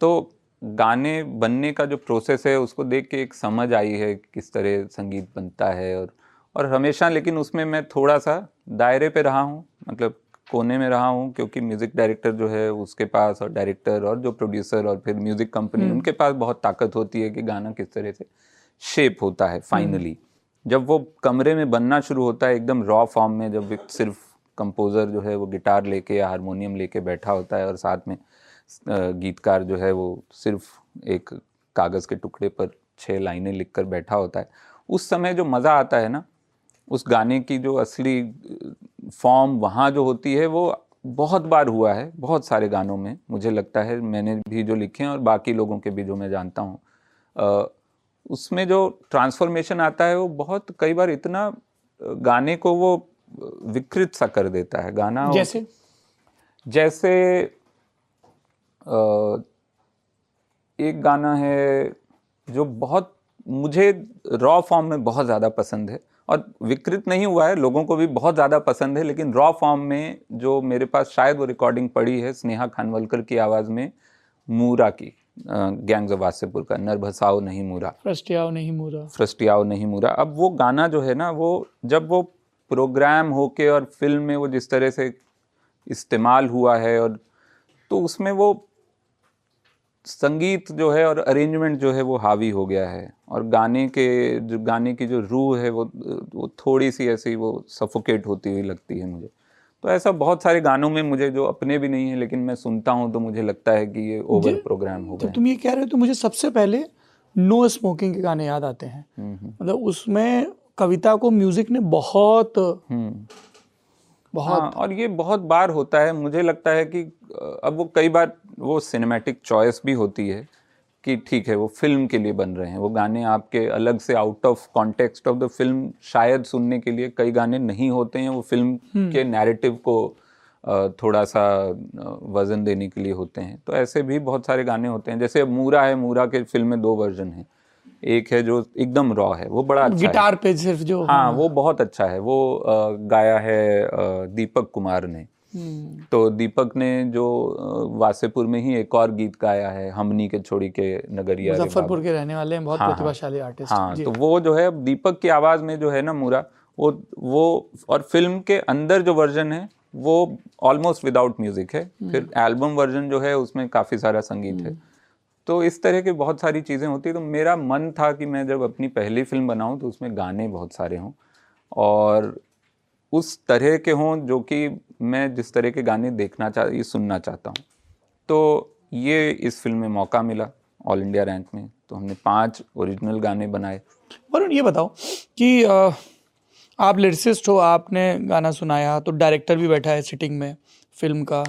तो गाने बनने का जो प्रोसेस है उसको देख के एक समझ आई है किस तरह संगीत बनता है। और और हमेशा लेकिन उसमें मैं थोड़ा सा दायरे पे रहा हूँ, मतलब कोने में रहा हूँ, क्योंकि म्यूज़िक डायरेक्टर जो है उसके पास और डायरेक्टर और जो प्रोड्यूसर और फिर म्यूज़िक कंपनी, उनके पास बहुत ताकत होती है कि गाना किस तरह से शेप होता है फाइनली। जब वो कमरे में बनना शुरू होता है एकदम रॉ फॉर्म में, जब सिर्फ कंपोज़र जो है वो गिटार लेके या हारमोनियम लेके बैठा होता है और साथ में गीतकार जो है वो सिर्फ एक कागज़ के टुकड़े पर छः लाइनें लिख कर बैठा होता है, उस समय जो मज़ा आता है ना, उस गाने की जो असली फॉर्म वहाँ जो होती है वो बहुत बार हुआ है बहुत सारे गानों में। मुझे लगता है मैंने भी जो लिखे हैं और बाकी लोगों के भी जो मैं जानता हूँ, उसमें जो ट्रांसफॉर्मेशन आता है वो बहुत, कई बार इतना गाने को वो विकृत सा कर देता है गाना। जैसे जैसे एक गाना है जो बहुत मुझे रॉ फॉर्म में बहुत ज़्यादा पसंद है और विकृत नहीं हुआ है, लोगों को भी बहुत ज़्यादा पसंद है, लेकिन रॉ फॉर्म में जो मेरे पास शायद वो रिकॉर्डिंग पड़ी है स्नेहा खानवलकर की आवाज़ में, मूरा की, गैंग्स ऑफ वासेपुर का, नरभसाओ नहीं मूरा, फ्रस्टियाओ नहीं मूरा, फ्रस्टियाओ नहीं मूरा। अब वो गाना जो है ना, वो जब वो प्रोग्राम होके और फिल्म में वो जिस तरह से इस्तेमाल हुआ है, और तो उसमें वो संगीत जो है और अरेंजमेंट जो है वो हावी हो गया है, और गाने के जो गाने की जो रूह है वो वो थोड़ी सी ऐसी वो सफोकेट होती हुई लगती है मुझे। तो ऐसा बहुत सारे गानों में मुझे, जो अपने भी नहीं है लेकिन मैं सुनता हूँ तो मुझे लगता है कि ये ओवर प्रोग्राम हो गया। तुम ये कह रहे हो तो मुझे सबसे पहले नो स्मोकिंग के गाने याद आते हैं, मतलब उसमें कविता को म्यूजिक ने बहुत बहुत हाँ, और ये बहुत बार होता है। मुझे लगता है कि अब वो कई बार वो सिनेमैटिक चॉइस भी होती है कि ठीक है वो फिल्म के लिए बन रहे हैं, वो गाने आपके अलग से out of context of the film शायद सुनने के लिए कई गाने नहीं होते हैं, वो फिल्म के नैरेटिव को थोड़ा सा वजन देने के लिए होते हैं। तो ऐसे भी बहुत सारे गाने होते हैं, जैसे अब मूरा है, मूरा के फिल्म में दो वर्जन हैं, एक है जो एकदम रॉ है वो बड़ा अच्छा गिटार पे सिर्फ जो हाँ वो बहुत अच्छा है, वो गाया है दीपक कुमार ने। तो दीपक ने जो वासेपुर में ही एक और गीत गाया है, हमनी के छोड़ी के नगरिया, मुजफ्फरपुर के रहने वाले हैं, बहुत प्रतिभाशाली आर्टिस्ट। हाँ, तो वो जो है दीपक की आवाज में जो है ना मूरा, वो वो और फिल्म के अंदर जो वर्जन है वो ऑलमोस्ट विदाउट म्यूजिक है, फिर एल्बम वर्जन जो है उसमें काफी सारा संगीत है। तो इस तरह की बहुत सारी चीज़ें होती है। तो मेरा मन था कि मैं जब अपनी पहली फिल्म बनाऊं तो उसमें गाने बहुत सारे हों और उस तरह के हों जो कि मैं जिस तरह के गाने देखना चाह सुनना चाहता हूं। तो ये इस फिल्म में मौका मिला ऑल इंडिया रैंक में, तो हमने पांच ओरिजिनल गाने बनाए। वरुण ये बताओ कि आप लिरिसिस्ट हो, आपने गाना सुनाया, तो डायरेक्टर भी बैठा है सिटिंग में फिल्म का,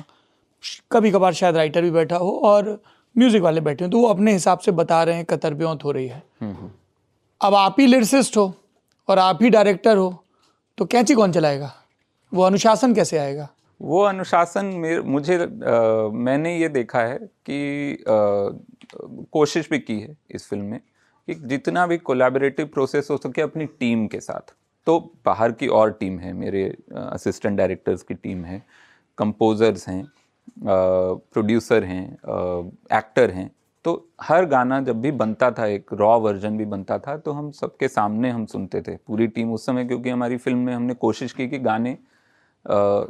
कभी कभार शायद राइटर भी बैठा हो और म्यूजिक वाले बैठे हैं, तो वो अपने हिसाब से बता रहे हैं, कतरबेंत हो रही है। अब आप ही लिरिसिस्ट हो और आप ही डायरेक्टर हो, तो कैंची कौन चलाएगा? वो अनुशासन कैसे आएगा? वो अनुशासन मेरे मुझे आ, मैंने ये देखा है कि आ, कोशिश भी की है इस फिल्म में कि जितना भी कोलैबोरेटिव प्रोसेस हो सके अपनी टीम के साथ। तो बाहर की और टीम है, मेरे असिस्टेंट डायरेक्टर्स की टीम है, कंपोज़र्स हैं, प्रोड्यूसर uh, हैं, एक्टर uh, हैं। तो हर गाना जब भी बनता था, एक रॉ वर्जन भी बनता था, तो हम सबके सामने हम सुनते थे पूरी टीम उस समय, क्योंकि हमारी फिल्म में हमने कोशिश की कि गाने uh,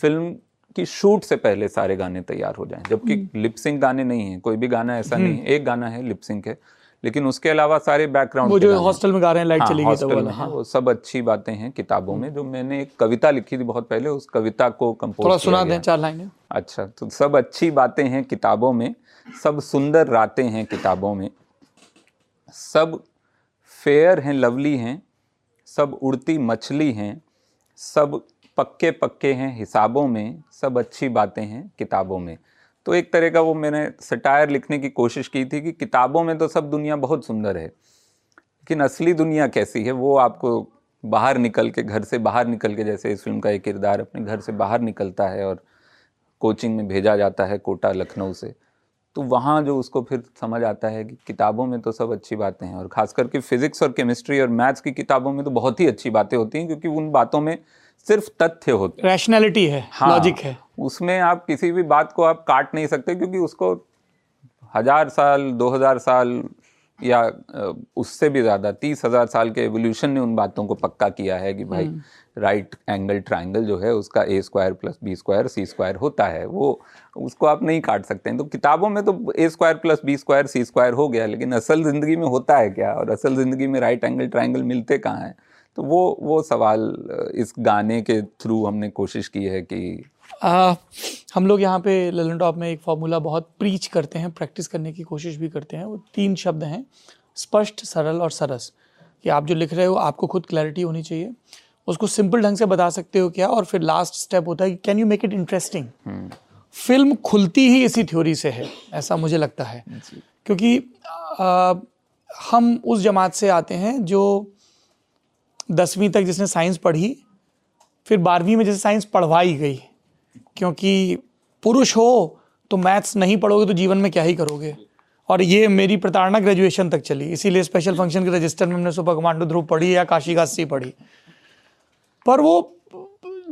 फिल्म की शूट से पहले सारे गाने तैयार हो जाएं, जबकि लिपसिंग गाने नहीं हैं, कोई भी गाना ऐसा नहीं है। एक गाना है लिपसिंग है, लेकिन उसके अलावा सारे बैकग्राउंड वो जो हॉस्टल में गा रहे हैं, लाइट चली गई तो वाला, हाँ वो सब अच्छी बातें हैं किताबों में। जो मैंने एक कविता लिखी थी बहुत पहले, उस कविता को कंपोज थोड़ा सुना दें चार लाइनें। अच्छा, तो सब अच्छी बातें हैं किताबों में, सब सुंदर रातें हैं किताबों में, सब फेयर हैं लवली हैं, सब उड़ती मछली हैं, सब पक्के पक्के हैं हिसाबों में, सब अच्छी बातें हैं किताबों में। तो एक तरह का वो मैंने सटायर लिखने की कोशिश की थी कि किताबों में तो सब दुनिया बहुत सुंदर है, लेकिन असली दुनिया कैसी है वो आपको बाहर निकल के, घर से बाहर निकल के, जैसे इस फिल्म का एक किरदार अपने घर से बाहर निकलता है और कोचिंग में भेजा जाता है कोटा लखनऊ से, तो वहाँ जो उसको फिर समझ आता है कि किताबों में तो सब अच्छी बातें हैं, और ख़ास करके फिज़िक्स और केमिस्ट्री और मैथ्स की किताबों में तो बहुत ही अच्छी बातें होती हैं, क्योंकि उन बातों में सिर्फ तथ्य होते हैं, रैशनैलिटी है, हाँ, लॉजिक है, उसमें आप किसी भी बात को आप काट नहीं सकते, क्योंकि उसको हज़ार साल, दो हज़ार साल या उससे भी ज़्यादा तीस हज़ार साल के एवोल्यूशन ने उन बातों को पक्का किया है कि भाई राइट एंगल ट्राइंगल जो है उसका A square plus B square C square होता है, वो उसको आप नहीं काट सकते हैं। तो किताबों में तो A square plus B square C square हो गया, लेकिन असल ज़िंदगी में होता है क्या, और असल ज़िंदगी में राइट एंगल ट्राइंगल मिलते कहाँ हैं, तो वो वो सवाल इस गाने के थ्रू हमने कोशिश की है कि आ, हम लोग यहाँ पे ललन टॉप में एक फार्मूला बहुत प्रीच करते हैं, प्रैक्टिस करने की कोशिश भी करते हैं। वो तीन शब्द हैं, स्पष्ट, सरल और सरस, कि आप जो लिख रहे हो आपको खुद क्लैरिटी होनी चाहिए, उसको सिंपल ढंग से बता सकते हो क्या, और फिर लास्ट स्टेप होता है कि can you make it interesting. Film खुलती ही इसी थ्योरी से है, ऐसा मुझे लगता है, क्योंकि आ, हम उस जमात से आते हैं जो दसवीं तक जिसने साइंस पढ़ी, फिर बारहवीं में जैसे साइंस पढ़वाई गई, क्योंकि पुरुष हो तो मैथ्स नहीं पढ़ोगे तो जीवन में क्या ही करोगे। और ये मेरी प्रताड़ना ग्रेजुएशन तक चली, इसीलिए स्पेशल फंक्शन के रजिस्टर में हमने सुपर कमांडो ध्रुव पढ़ी या काशी काशी पढ़ी, पर वो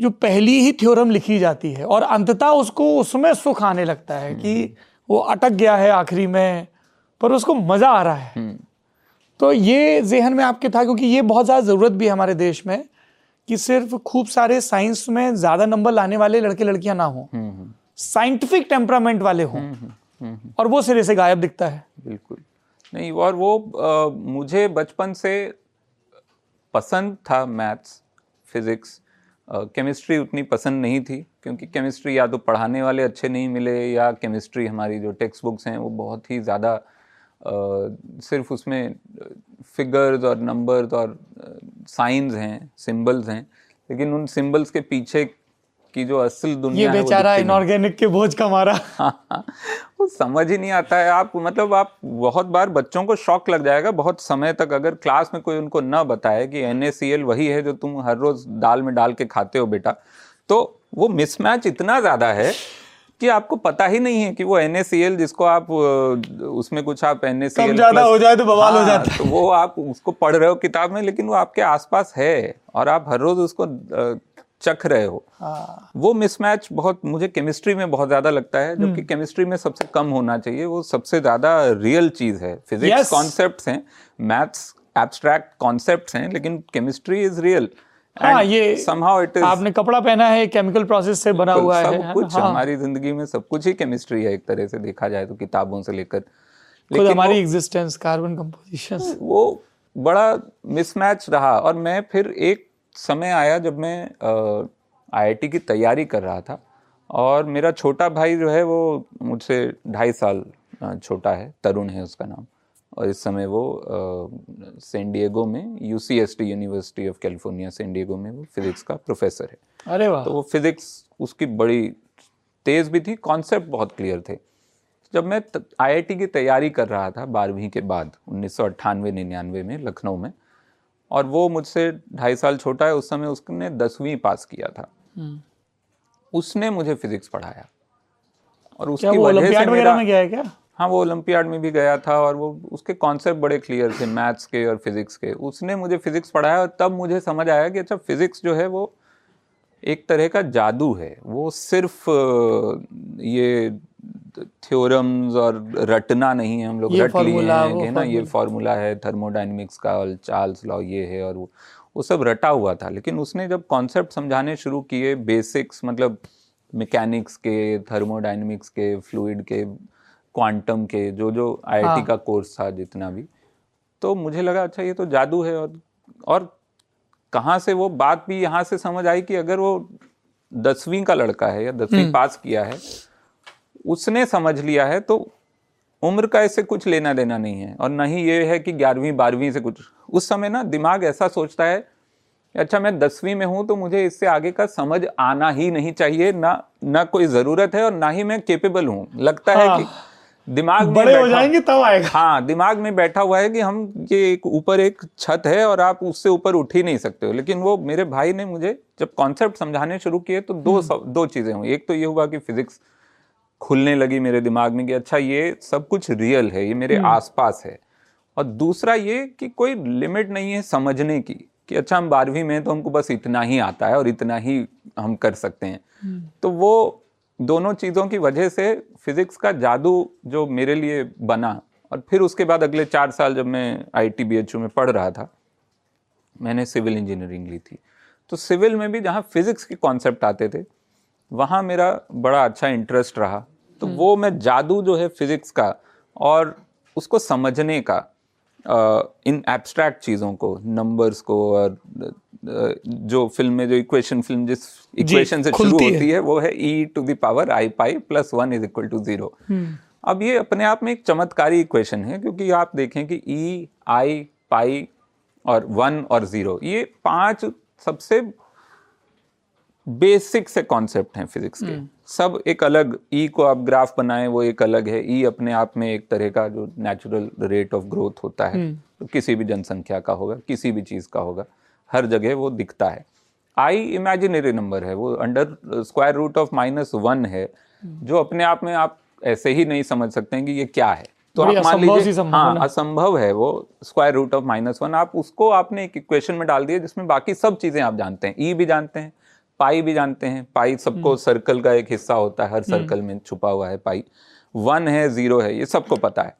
जो पहली ही थ्योरम लिखी जाती है और अंततः उसको उसमें सुख आने लगता है कि वो अटक गया है आखिरी में पर उसको मज़ा आ रहा है। तो ये जहन में आपके था, क्योंकि ये बहुत ज़्यादा ज़रूरत भी है हमारे देश में कि सिर्फ खूब सारे साइंस में ज़्यादा नंबर लाने वाले लड़के लड़कियां ना हों, साइंटिफिक टेम्परामेंट वाले हों, और वो सिरे से गायब दिखता है। बिल्कुल नहीं, और वो आ, मुझे बचपन से पसंद था मैथ्स, फिज़िक्स, केमिस्ट्री उतनी पसंद नहीं थी, क्योंकि केमिस्ट्री या तो पढ़ाने वाले अच्छे नहीं मिले या केमिस्ट्री हमारी जो टेक्स्ट बुक्स हैं वो बहुत ही ज़्यादा Uh, सिर्फ उसमें फिगर्स और नंबर्स और साइंस हैं, सिंबल्स हैं, लेकिन उन सिंबल्स के पीछे की जो असल दुनिया है, ये बेचारा इनऑर्गेनिक के बोझ का मारा वो समझ ही नहीं आता है। आप मतलब आप बहुत बार बच्चों को शॉक लग जाएगा, बहुत समय तक अगर क्लास में कोई उनको ना बताए कि एन ए सी एल वही है जो तुम हर रोज़ दाल में डाल के खाते हो बेटा, तो वो मिसमैच इतना ज़्यादा है कि आपको पता ही नहीं है कि वो एन ए सी एल जिसको आप उसमें कुछ आप एन ए सी एल कम ज़्यादा हो जाए तो बवाल हाँ, हो जाता है, तो वो आप उसको पढ़ रहे हो किताब में, लेकिन वो आपके आसपास है और आप हर रोज़ उसको चख रहे हो। हाँ। वो मिसमैच बहुत मुझे केमिस्ट्री में बहुत ज़्यादा लगता है, जो कि केमिस्ट्री में सबसे कम होना चाहिए, वो सबसे ज़्यादा रियल चीज़ है। फिजिक्स कॉन्सेप्ट्स हैं, मैथ्स एब्स्ट्रैक्ट कॉन्सेप्ट्स हैं, लेकिन केमिस्ट्री इज़ रियल। हाँ, ये somehow it is, आपने कपड़ा पहना है केमिकल प्रोसेस से बना हुआ सब है, सब कुछ हाँ। हमारी जिंदगी में सब कुछ ही केमिस्ट्री है, एक तरह से देखा जाए तो, किताबों से लेकर खुद हमारी एग्जिस्टेंस, कार्बन कंपोजिशन, वो बड़ा मिसमैच रहा। और मैं फिर एक समय आया जब मैं आई आई टी की तैयारी कर रहा था, और मेरा छोटा भाई जो है वो मुझसे ढाई साल छोटा है, तरुण है उसका नाम, और इस समय वो सैन डिएगो में U C S T university of California San Diego में वो फिज़िक्स का प्रोफेसर है। अरे वाह। तो वो फिज़िक्स उसकी बड़ी तेज़ भी थी, कॉन्सेप्ट बहुत क्लियर थे। जब मैं आई आई टी की तैयारी कर रहा था बारहवीं के बाद उन्नीस सौ अट्ठानवे निन्यानवे में लखनऊ में, और वो मुझसे ढाई साल छोटा है, उस समय उसने दसवीं पास किया था, उसने मुझे फिज़िक्स पढ़ाया, और उसकी वजह से मेरा में गया है क्या, हाँ वो ओलंपियाड में भी गया था, और वो उसके कॉन्सेप्ट बड़े क्लियर थे मैथ्स के और फिज़िक्स के। उसने मुझे फिज़िक्स पढ़ाया और तब मुझे समझ आया कि अच्छा फिज़िक्स जो है वो एक तरह का जादू है, वो सिर्फ ये थ्योरम्स और रटना नहीं है, हम लोग रट लिए हैं ना, ये फार्मूला है थर्मोडाइनमिक्स का और चार्ल्स लॉ ये है, और वो वो सब रटा हुआ था। लेकिन उसने जब कॉन्सेप्ट समझाने शुरू किए, बेसिक्स मतलब मैकेनिक्स के, थर्मोडाइनमिक्स के, फ्लूइड के, क्वांटम के, जो जो आई आई टी का कोर्स था जितना भी, तो मुझे लगा अच्छा ये तो जादू है। और और कहाँ से वो बात भी यहाँ से समझ आई कि अगर वो दसवीं का लड़का है या दसवीं पास किया है, उसने समझ लिया है, तो उम्र का इससे कुछ लेना देना नहीं है, और ना ही ये है कि ग्यारहवीं बारहवीं से कुछ। उस समय ना दिमाग ऐसा सोचता है अच्छा मैं दसवीं में हूँ तो मुझे इससे आगे का समझ आना ही नहीं चाहिए, ना ना कोई ज़रूरत है और ना ही मैं केपेबल हूँ, लगता है कि दिमाग बड़े में हो जाएंगे तब आएगा। हाँ, दिमाग में बैठा हुआ है कि हम ये ऊपर एक छत है और आप उससे ऊपर उठ ही नहीं सकते हो। लेकिन वो मेरे भाई ने मुझे जब कॉन्सेप्ट समझाने शुरू किए तो दो दो चीजें हुई। एक तो ये हुआ कि फिजिक्स खुलने लगी मेरे दिमाग में कि अच्छा ये सब कुछ रियल है, ये मेरे आसपास है। और दूसरा ये कि कोई लिमिट नहीं है समझने की कि अच्छा हम बारहवीं में तो हमको बस इतना ही आता है और इतना ही हम कर सकते हैं। तो वो दोनों चीज़ों की वजह से फिज़िक्स का जादू जो मेरे लिए बना। और फिर उसके बाद अगले चार साल जब मैं I T B H U में पढ़ रहा था, मैंने सिविल इंजीनियरिंग ली थी। तो सिविल में भी जहाँ फिज़िक्स के कॉन्सेप्ट आते थे वहाँ मेरा बड़ा अच्छा इंटरेस्ट रहा। तो वो मैं जादू जो है फिज़िक्स का और उसको समझने का, इन एब्स्ट्रैक्ट चीज़ों को, नंबर्स को, और जो फिल्म में जो इक्वेशन, फिल्म जिस इक्वेशन से शुरू होती है।, है वो है e to the power i pi plus one is equal to zero. अब ये अपने आप में एक चमत्कारी इक्वेशन है, क्योंकि आप देखें कि ई, आई, पाई और वन और जीरो, ये पांच सबसे बेसिक से कॉन्सेप्ट हैं फिजिक्स के। सब एक अलग, ई को आप ग्राफ बनाएं वो एक अलग है। ई अपने आप में एक तरह का जो नेचुरल रेट ऑफ ग्रोथ होता है, तो किसी भी जनसंख्या का होगा, किसी भी चीज़ का होगा, हर जगह वो दिखता है। आई इमेजिनरी नंबर है, वो under square root of minus one है, जो अपने आप में आप ऐसे ही नहीं समझ सकते हैं कि ये क्या है। तो आप मान लीजिए, हाँ, असंभव है वो square root of minus one. आप उसको आपने एक इक्वेशन में डाल दिया जिसमें बाकी सब चीज़ें आप जानते हैं, ई भी जानते हैं, पाई भी जानते हैं। पाई सबको सर्कल का एक हिस्सा होता है, हर सर्कल में छुपा हुआ है पाई। वन है, जीरो है, ये सबको पता है।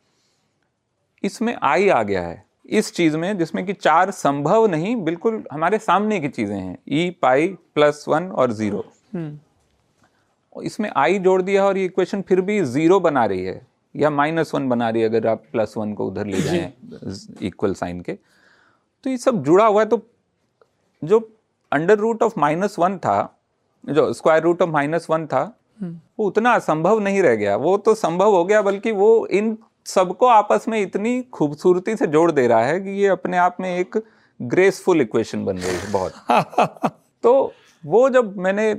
इसमें आई आ गया है इस चीज़ में जिसमें कि चार संभव नहीं, बिल्कुल हमारे सामने की चीज़ें हैं, ई, पाई, प्लस वन और जीरो। इसमें आई जोड़ दिया और ये इक्वेशन फिर भी जीरो बना रही है या माइनस वन बना रही है, अगर आप प्लस वन को उधर ले जाएं इक्वल साइन के। तो ये सब जुड़ा हुआ है। तो जो under root of minus one था, जो square root of minus one था, वो उतना असंभव नहीं रह गया, वो तो संभव हो गया। बल्कि वो इन सबको आपस में इतनी खूबसूरती से जोड़ दे रहा है कि ये अपने आप में एक ग्रेसफुल इक्वेशन बन रही है बहुत। तो वो जब मैंने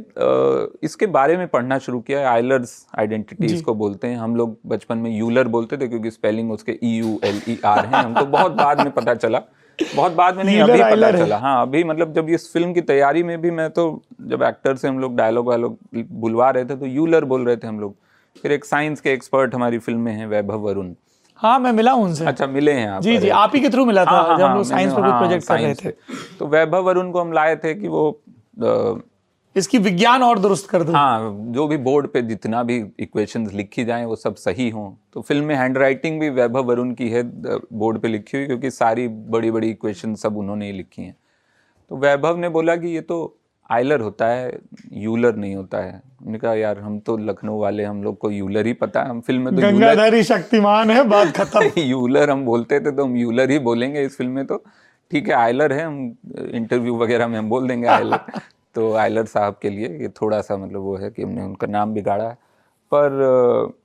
इसके बारे में पढ़ना शुरू किया, आयलर्स आइडेंटिटीज को बोलते हैं, हम लोग बचपन में यूलर बोलते थे क्योंकि स्पेलिंग उसके E U L E R है। हमको बहुत बाद में पता चला, बहुत बाद में नहीं, अभी पता चला। हाँ, अभी मतलब जब इस फिल्म की तैयारी में भी मैं, तो जब एक्टर से हम लोग डायलॉग वालोग बुलवा रहे थे तो यूलर बोल रहे थे हम लोग। फिर एक साइंस के एक्सपर्ट हमारी फिल्म में हैं, वैभव वरुण। हाँ, मैं मिला उनसे। अच्छा, मिले हैं आप? जी जी, आप ही के थ्रू मिला था जब हम लोग साइंस पर कुछ प्रोजेक्ट कर रहे थे। तो वैभव वरुण को हम लाए थे कि वो इसकी विज्ञान और दुरुस्त कर दो। हाँ, जो भी बोर्ड पे जितना भी इक्वेशंस लिखी जाएं वो सब सही हों। तो फिल्म में हैंड राइटिंग भी वैभव वरुण की है, बोर्ड पे लिखी हुई, क्योंकि सारी बड़ी बड़ी इक्वेशन सब उन्होंने ही लिखी हैं। तो वैभव ने बोला कि ये तो आयलर होता है, यूलर नहीं होता है। हमने कहा यार हम तो लखनऊ वाले, हम लोग को यूलर ही पता है, हम फिल्म में तो गंगाधरी शक्तिमान है, बात खत्म। यूलर हम बोलते थे तो हम यूलर ही बोलेंगे इस फिल्म में, तो ठीक है आयलर है, हम इंटरव्यू वगैरह में हम बोल देंगे आयलर। तो आयलर साहब के लिए ये थोड़ा सा मतलब वो है कि हमने उनका नाम बिगाड़ा है। पर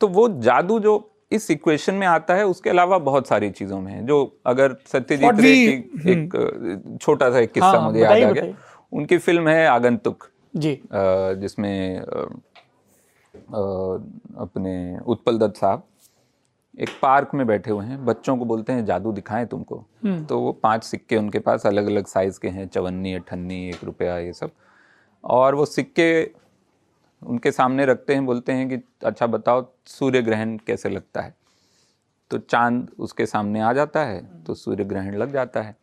तो वो जादू जो इस इक्वेशन में आता है, उसके अलावा बहुत सारी चीज़ों में है। जो अगर सत्यजीत रे की एक छोटा सा एक किस्सा हाँ, मुझे याद आ गया। उनकी फिल्म है आगंतुक जी, जिसमें अपने उत्पल दत्त साहब एक पार्क में बैठे हुए हैं, बच्चों को बोलते हैं जादू दिखाएं तुमको। तो वो पांच सिक्के उनके पास अलग अलग साइज के हैं, चवन्नी, अठन्नी, एक रुपया, ये सब। और वो सिक्के उनके सामने रखते हैं, बोलते हैं कि अच्छा बताओ सूर्य ग्रहण कैसे लगता है। तो चांद उसके सामने आ जाता है तो सूर्य ग्रहण लग जाता है।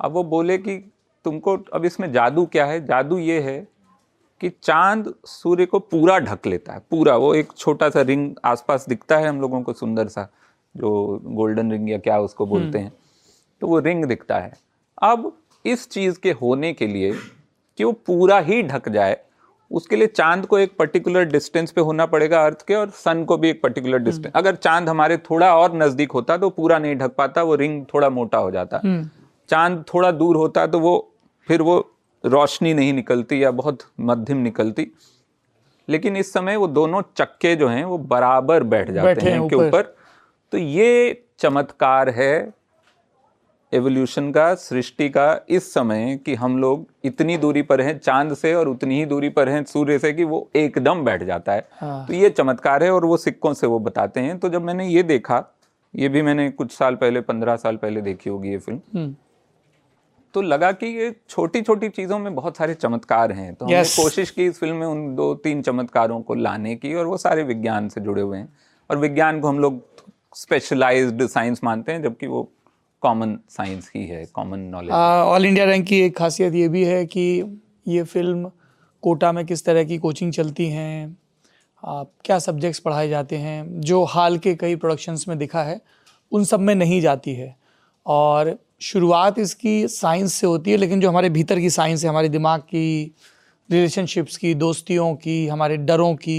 अब वो बोले कि तुमको अब इसमें जादू क्या है? जादू ये है कि चांद सूर्य को पूरा ढक लेता है, पूरा। वो एक छोटा सा रिंग आसपास दिखता है हम लोगों को, सुंदर सा, जो गोल्डन रिंग या क्या उसको बोलते हैं, तो वो रिंग दिखता है। अब इस चीज़ के होने के लिए कि वो पूरा ही ढक जाए, उसके लिए चांद को एक पर्टिकुलर डिस्टेंस पे होना पड़ेगा अर्थ के, और सन को भी एक पर्टिकुलर डिस्टेंस। अगर चांद हमारे थोड़ा और नज़दीक होता तो पूरा नहीं ढक पाता, वो रिंग थोड़ा मोटा हो जाता। चांद थोड़ा दूर होता तो वो फिर वो रोशनी नहीं निकलती या बहुत मध्यम निकलती। लेकिन इस समय वो दोनों चक्के जो हैं वो बराबर बैठ जाते हैं उनके ऊपर। तो ये चमत्कार है एवोल्यूशन का, सृष्टि का, इस समय कि हम लोग इतनी दूरी पर हैं चांद से और उतनी ही दूरी पर हैं सूर्य से कि वो एकदम बैठ जाता है। हाँ। तो ये चमत्कार है और वो सिक्कों से वो बताते हैं। तो जब मैंने ये देखा, ये भी मैंने कुछ साल पहले, पंद्रह साल पहले देखी होगी ये फिल्म, तो लगा कि ये छोटी छोटी चीज़ों में बहुत सारे चमत्कार हैं। तो हमने yes. कोशिश की इस फिल्म में उन दो तीन चमत्कारों को लाने की, और वो सारे विज्ञान से जुड़े हुए हैं। और विज्ञान को हम लोग स्पेशलाइज्ड साइंस मानते हैं, जबकि वो कॉमन साइंस ही है, common knowledge. All India rank की एक खासियत ये भी है कि ये फिल्म कोटा में किस तरह की कोचिंग चलती हैं, uh, क्या सब्जेक्ट्स पढ़ाए जाते हैं, जो हाल के कई प्रोडक्शंस में दिखा है उन सब में नहीं जाती है। और शुरुआत इसकी साइंस से होती है, लेकिन जो हमारे भीतर की साइंस है, हमारे दिमाग की, रिलेशनशिप्स की, दोस्तियों की, हमारे डरों की,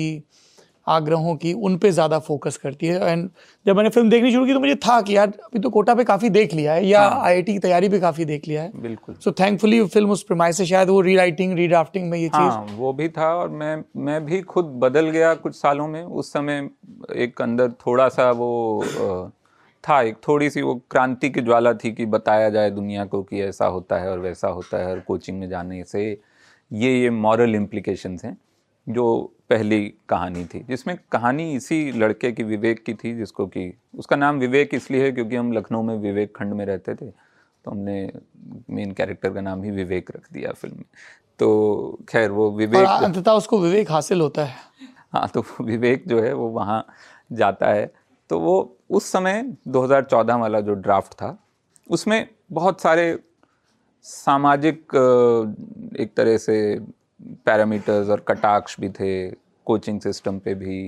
आग्रहों की, उन पे ज़्यादा फोकस करती है। एंड जब मैंने फिल्म देखनी शुरू की तो मुझे था कि यार अभी तो कोटा पे काफ़ी देख लिया है, या हाँ। आईआईटी की तैयारी भी काफ़ी देख लिया है, बिल्कुल। सो थैंकफुली फिल्म उस प्रीमाइस से, शायद वो रीराइटिंग रीड्राफ्टिंग में ये चीज़ हाँ, वो भी था। और मैं मैं भी खुद बदल गया कुछ सालों में। उस समय एक अंदर थोड़ा सा वो था, एक थोड़ी सी वो क्रांति की ज्वाला थी कि बताया जाए दुनिया को कि ऐसा होता है और वैसा होता है, और कोचिंग में जाने से ये ये मॉरल इम्प्लिकेशंस हैं। जो पहली कहानी थी, जिसमें कहानी इसी लड़के की, विवेक की थी, जिसको कि उसका नाम विवेक इसलिए है क्योंकि हम लखनऊ में विवेक खंड में रहते थे, तो हमने मेन कैरेक्टर का नाम ही विवेक रख दिया फिल्म में। तो खैर वो विवेक, अंततः उसको विवेक हासिल होता है। हाँ, तो विवेक जो है वो वहाँ जाता है। तो वो उस समय दो हज़ार चौदह वाला जो ड्राफ्ट था, उसमें बहुत सारे सामाजिक एक तरह से पैरामीटर्स और कटाक्ष भी थे, कोचिंग सिस्टम पे भी,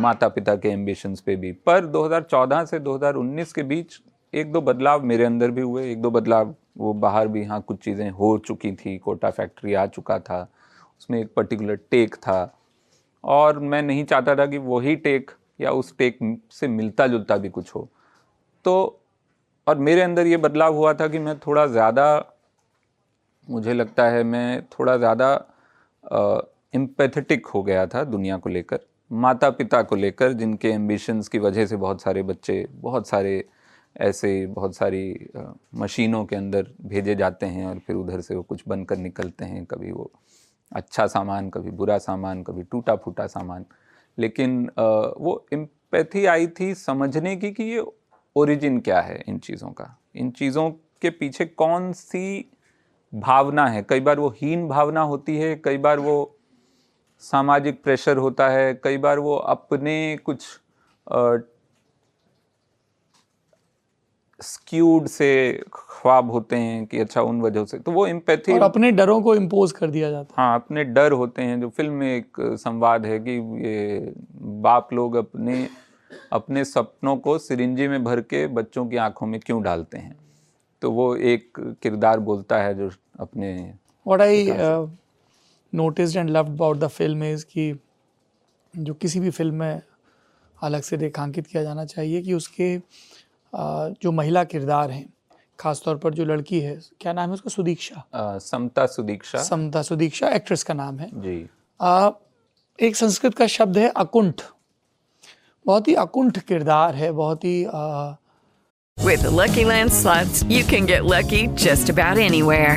माता पिता के एम्बिशंस पे भी। पर दो हज़ार चौदह से दो हज़ार उन्नीस के बीच एक दो बदलाव मेरे अंदर भी हुए, एक दो बदलाव वो बाहर भी। हाँ, कुछ चीज़ें हो चुकी थी, कोटा फैक्ट्री आ चुका था, उसमें एक पर्टिकुलर टेक था, और मैं नहीं चाहता था कि वही टेक या उस टेक से मिलता जुलता भी कुछ हो। तो और मेरे अंदर ये बदलाव हुआ था कि मैं थोड़ा ज़्यादा, मुझे लगता है मैं थोड़ा ज़्यादा एम्पैथेटिक हो गया था दुनिया को लेकर, माता पिता को लेकर, जिनके एम्बिशंस की वजह से बहुत सारे बच्चे बहुत सारे ऐसे बहुत सारी आ, मशीनों के अंदर भेजे जाते हैं, और फिर उधर से वो कुछ बनकर निकलते हैं, कभी वो अच्छा सामान, कभी बुरा सामान, कभी टूटा फूटा सामान। लेकिन वो एम्पैथी आई थी समझने की कि ये ओरिजिन क्या है इन चीज़ों का, इन चीज़ों के पीछे कौन सी भावना है। कई बार वो हीन भावना होती है, कई बार वो सामाजिक प्रेशर होता है, कई बार वो अपने कुछ स्क्यूड से ख्वाब होते हैं कि अच्छा उन वजहों से, तो वो एम्पैथी और अपने डरों को इम्पोज कर दिया जाता है। हाँ, अपने डर होते हैं। जो फिल्म में एक संवाद है कि ये बाप लोग अपने अपने सपनों को सिरिंजी में भर के बच्चों की आंखों में क्यों डालते हैं, तो वो एक किरदार बोलता है जो अपने what I noticed and loved about the film is कि जो किसी भी फिल्म में अलग से रेखांकित किया जाना चाहिए कि उसके uh, जो महिला किरदार हैं, खासतौर पर जो लड़की है, क्या नाम है उसका, सुदीक्षा, समता सुदीक्षा, समता सुदीक्षा एक्ट्रेस का नाम है जी। आ, एक संस्कृत का शब्द है अकुंठ, बहुत ही अकुंठ किरदार है, बहुत ही With Lucky Land Slots, you can get lucky just about anywhere.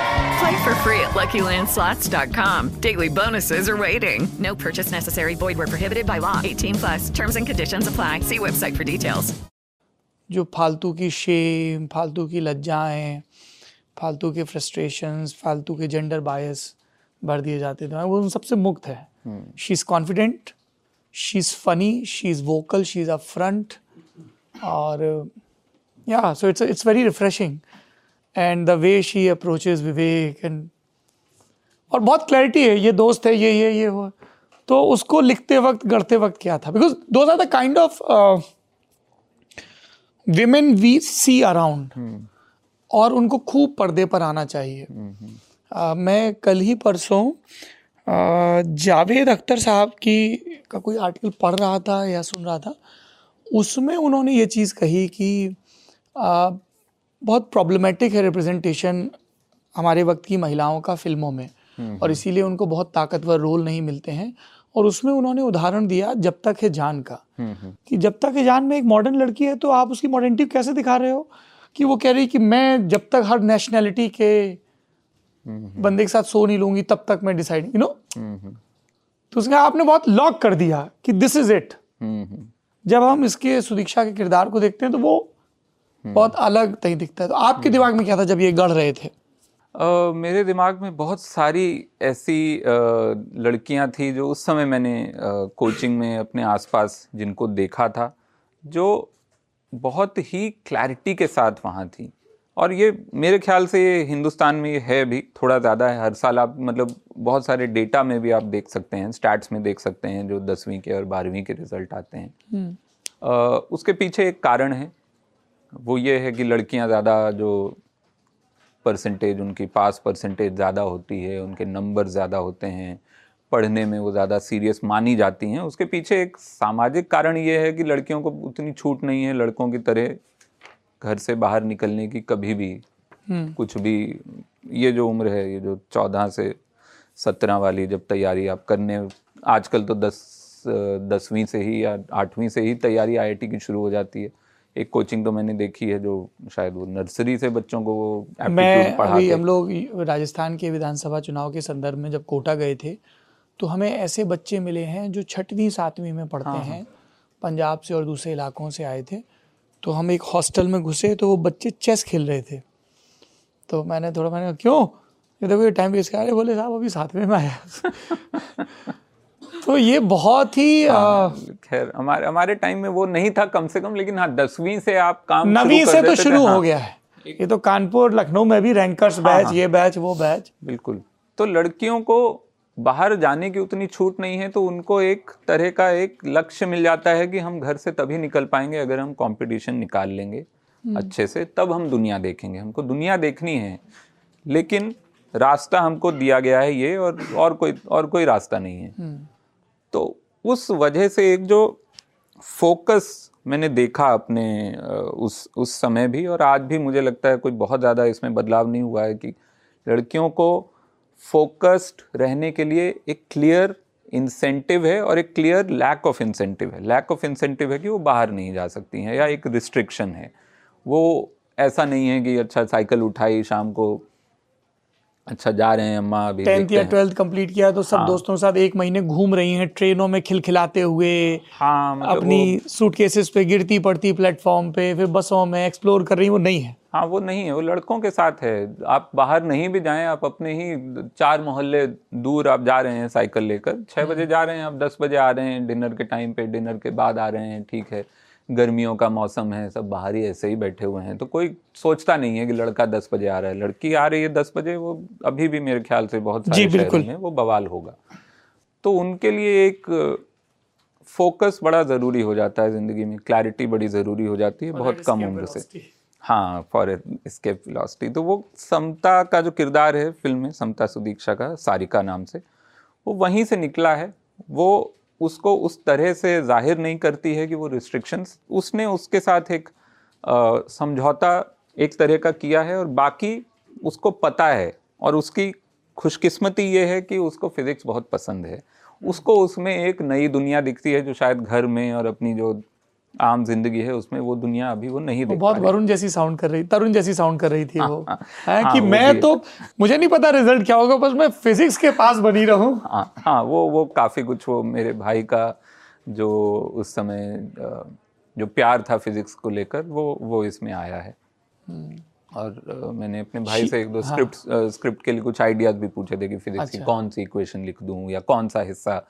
Play for free at Lucky Land Slots dot com. Daily bonuses are waiting. No purchase necessary. Void where prohibited by law. eighteen plus. Terms and conditions apply. See website for details. जो फालतू की Shem, फालतू की लज्जाएं, फालतू के frustrations, फालतू के gender bias भर दिए जाते थे, वो उन सबसे मुक्त है। She is confident, she is funny, she is vocal, she is upfront, और yeah, so it's it's very refreshing, and the way she approaches Vivek and और बहुत clarity है, ये दोस्त है, ये ये ये हुआ, तो उसको लिखते वक्त गढ़ते वक्त क्या था, because those are the kind of uh, women we see around, hmm. और उनको खूब पर्दे पर आना चाहिए. hmm. uh, मैं कल ही परसों uh, जावेद अख्तर साहब की का कोई आर्टिकल पढ़ रहा था या सुन रहा था, उसमें उन्होंने ये चीज़ कही कि आ, बहुत प्रॉब्लमेटिक है रिप्रेजेंटेशन हमारे वक्त की महिलाओं का फिल्मों में, और इसीलिए उनको बहुत ताकतवर रोल नहीं मिलते हैं. और उसमें उन्होंने उदाहरण दिया जब तक है जान का, कि जब तक है जान में एक मॉडर्न लड़की है, तो आप उसकी मॉडर्निटी कैसे दिखा रहे हो, कि वो कह रही कि मैं जब तक हर नेशनैलिटी के बंदे के साथ सो नहीं लूँगी, तब तक मैं डिसाइड, यू नो, तो उसने आपने बहुत लॉक कर दिया कि दिस इज़ इट. जब हम इसके सुदीक्षा के किरदार को देखते हैं तो वो बहुत अलग तय दिखता है. तो आपके दिमाग में क्या था जब ये गढ़ रहे थे? uh, मेरे दिमाग में बहुत सारी ऐसी uh, लड़कियां थी जो उस समय मैंने uh, कोचिंग में अपने आसपास जिनको देखा था, जो बहुत ही क्लैरिटी के साथ वहाँ थी. और ये मेरे ख्याल से ये हिंदुस्तान में है भी, थोड़ा ज़्यादा है. हर साल आप मतलब बहुत सारे डेटा में भी आप देख सकते हैं, स्टैट्स में देख सकते हैं, जो दसवीं के और बारहवीं के रिजल्ट आते हैं. hmm. uh, उसके पीछे एक कारण है, वो ये है कि लड़कियां ज़्यादा, जो परसेंटेज उनकी पास परसेंटेज ज़्यादा होती है, उनके नंबर ज़्यादा होते हैं, पढ़ने में वो ज़्यादा सीरियस मानी जाती हैं. उसके पीछे एक सामाजिक कारण ये है कि लड़कियों को उतनी छूट नहीं है लड़कों की तरह घर से बाहर निकलने की कभी भी. hmm. कुछ भी, ये जो उम्र है, ये जो चौदह से सत्रह वाली जब तैयारी आप करने, आजकल तो दस दसवीं से ही या आठवीं से ही तैयारी आईआईटी की शुरू हो जाती है. एक कोचिंग तो मैंने देखी है जो शायद वो नर्सरी से बच्चों को वो एप्टीट्यूड पढ़ाते हैं. हम लोग राजस्थान के विधानसभा चुनाव के संदर्भ में जब कोटा गए थे, तो हमें ऐसे बच्चे मिले हैं जो छठवीं सातवीं में पढ़ते हाँ. हैं, पंजाब से और दूसरे इलाकों से आए थे. तो हम एक हॉस्टल में घुसे, तो वो बच्चे चेस खेल रहे थे. तो मैंने थोड़ा मैंने क्यों ये देखो ये टाइम वेस्ट कर रहे, बोले साहब अभी सातवें में आया. तो ये बहुत ही खैर हमारे हमारे टाइम में वो नहीं था कम से कम, लेकिन हाँ दसवीं से आप काम नवीं से तो शुरू हो गया है. ये तो कानपुर लखनऊ में भी रैंकर्स बैच, ये बैच वो बैच. बिल्कुल. तो लड़कियों को बाहर जाने की उतनी छूट नहीं है, तो उनको एक तरह का एक लक्ष्य मिल जाता है कि हम घर से तभी निकल पाएंगे अगर हम कंपटीशन निकाल लेंगे अच्छे से, तब हम दुनिया देखेंगे, हमको दुनिया देखनी है. लेकिन रास्ता हमको दिया गया है ये, और और कोई और कोई रास्ता नहीं है. तो उस वजह से एक जो फोकस मैंने देखा अपने उस उस समय भी, और आज भी मुझे लगता है कोई बहुत ज़्यादा इसमें बदलाव नहीं हुआ है, कि लड़कियों को फोकस्ड रहने के लिए एक क्लियर इंसेंटिव है और एक क्लियर लैक ऑफ इंसेंटिव है. लैक ऑफ इंसेंटिव है कि वो बाहर नहीं जा सकती हैं, या एक रिस्ट्रिक्शन है. वो ऐसा नहीं है कि अच्छा साइकिल उठाई शाम को, अच्छा जा रहे हैं अम्मा अभी टेंथ या ट्वेल्थ कंप्लीट किया तो सब हाँ. दोस्तों के साथ एक महीने घूम रही हैं ट्रेनों में खिलखिलाते हुए, हाँ, मतलब अपनी सूटकेसेस पे गिरती पड़ती प्लेटफॉर्म पे, फिर बसों में एक्सप्लोर कर रही हैं. वो नहीं है, हाँ वो नहीं है, वो लड़कों के साथ है. आप बाहर नहीं भी जाएं, आप अपने ही चार मोहल्ले दूर आप जा रहे हैं साइकिल लेकर, छः बजे जा रहे हैं आप, दस बजे आ रहे हैं, डिनर के टाइम पे, डिनर के बाद आ रहे हैं. ठीक है गर्मियों का मौसम है, सब बाहर ही ऐसे ही बैठे हुए हैं, तो कोई सोचता नहीं है कि लड़का दस बजे आ रहा है, लड़की आ रही है दस बजे. वो अभी भी मेरे ख्याल से बहुत सारे शहरों में वो बवाल होगा. तो उनके लिए एक फोकस बड़ा ज़रूरी हो जाता है ज़िंदगी में, क्लैरिटी बड़ी ज़रूरी हो जाती है बहुत कम उम्र से. हाँ फॉर एस्केप वेलोसिटी. तो वो समता का जो किरदार है फिल्म में, समता सुदीक्षा का, सारिका नाम से, वो वहीं से निकला है. वो उसको उस तरह से जाहिर नहीं करती है कि वो रिस्ट्रिक्शंस, उसने उसके साथ एक समझौता एक तरह का किया है, और बाकी उसको पता है. और उसकी खुशकिस्मती ये है कि उसको फिज़िक्स बहुत पसंद है, उसको उसमें एक नई दुनिया दिखती है जो शायद घर में और अपनी जो आम जिंदगी है उसमें वो दुनिया अभी वो नहीं देख. बहुत वरुण जैसी साउंड कर रही तरुण जैसी साउंड कर रही थी आ, वो आ, है आ, कि वो मैं तो मुझे नहीं पता रिजल्ट क्या होगा, बस मैं फिजिक्स के पास बनी रहूं. हाँ हाँ वो वो काफ़ी कुछ, वो मेरे भाई का जो उस समय जो प्यार था फिजिक्स को लेकर वो वो इसमें आया है. और मैंने अपने भाई से एक दो स्क्रिप्ट स्क्रिप्ट के लिए कुछ आइडियाज़ भी पूछे थे कि फिजिक्स की कौन सी इक्वेशन लिख दूँ या कौन सा हिस्सा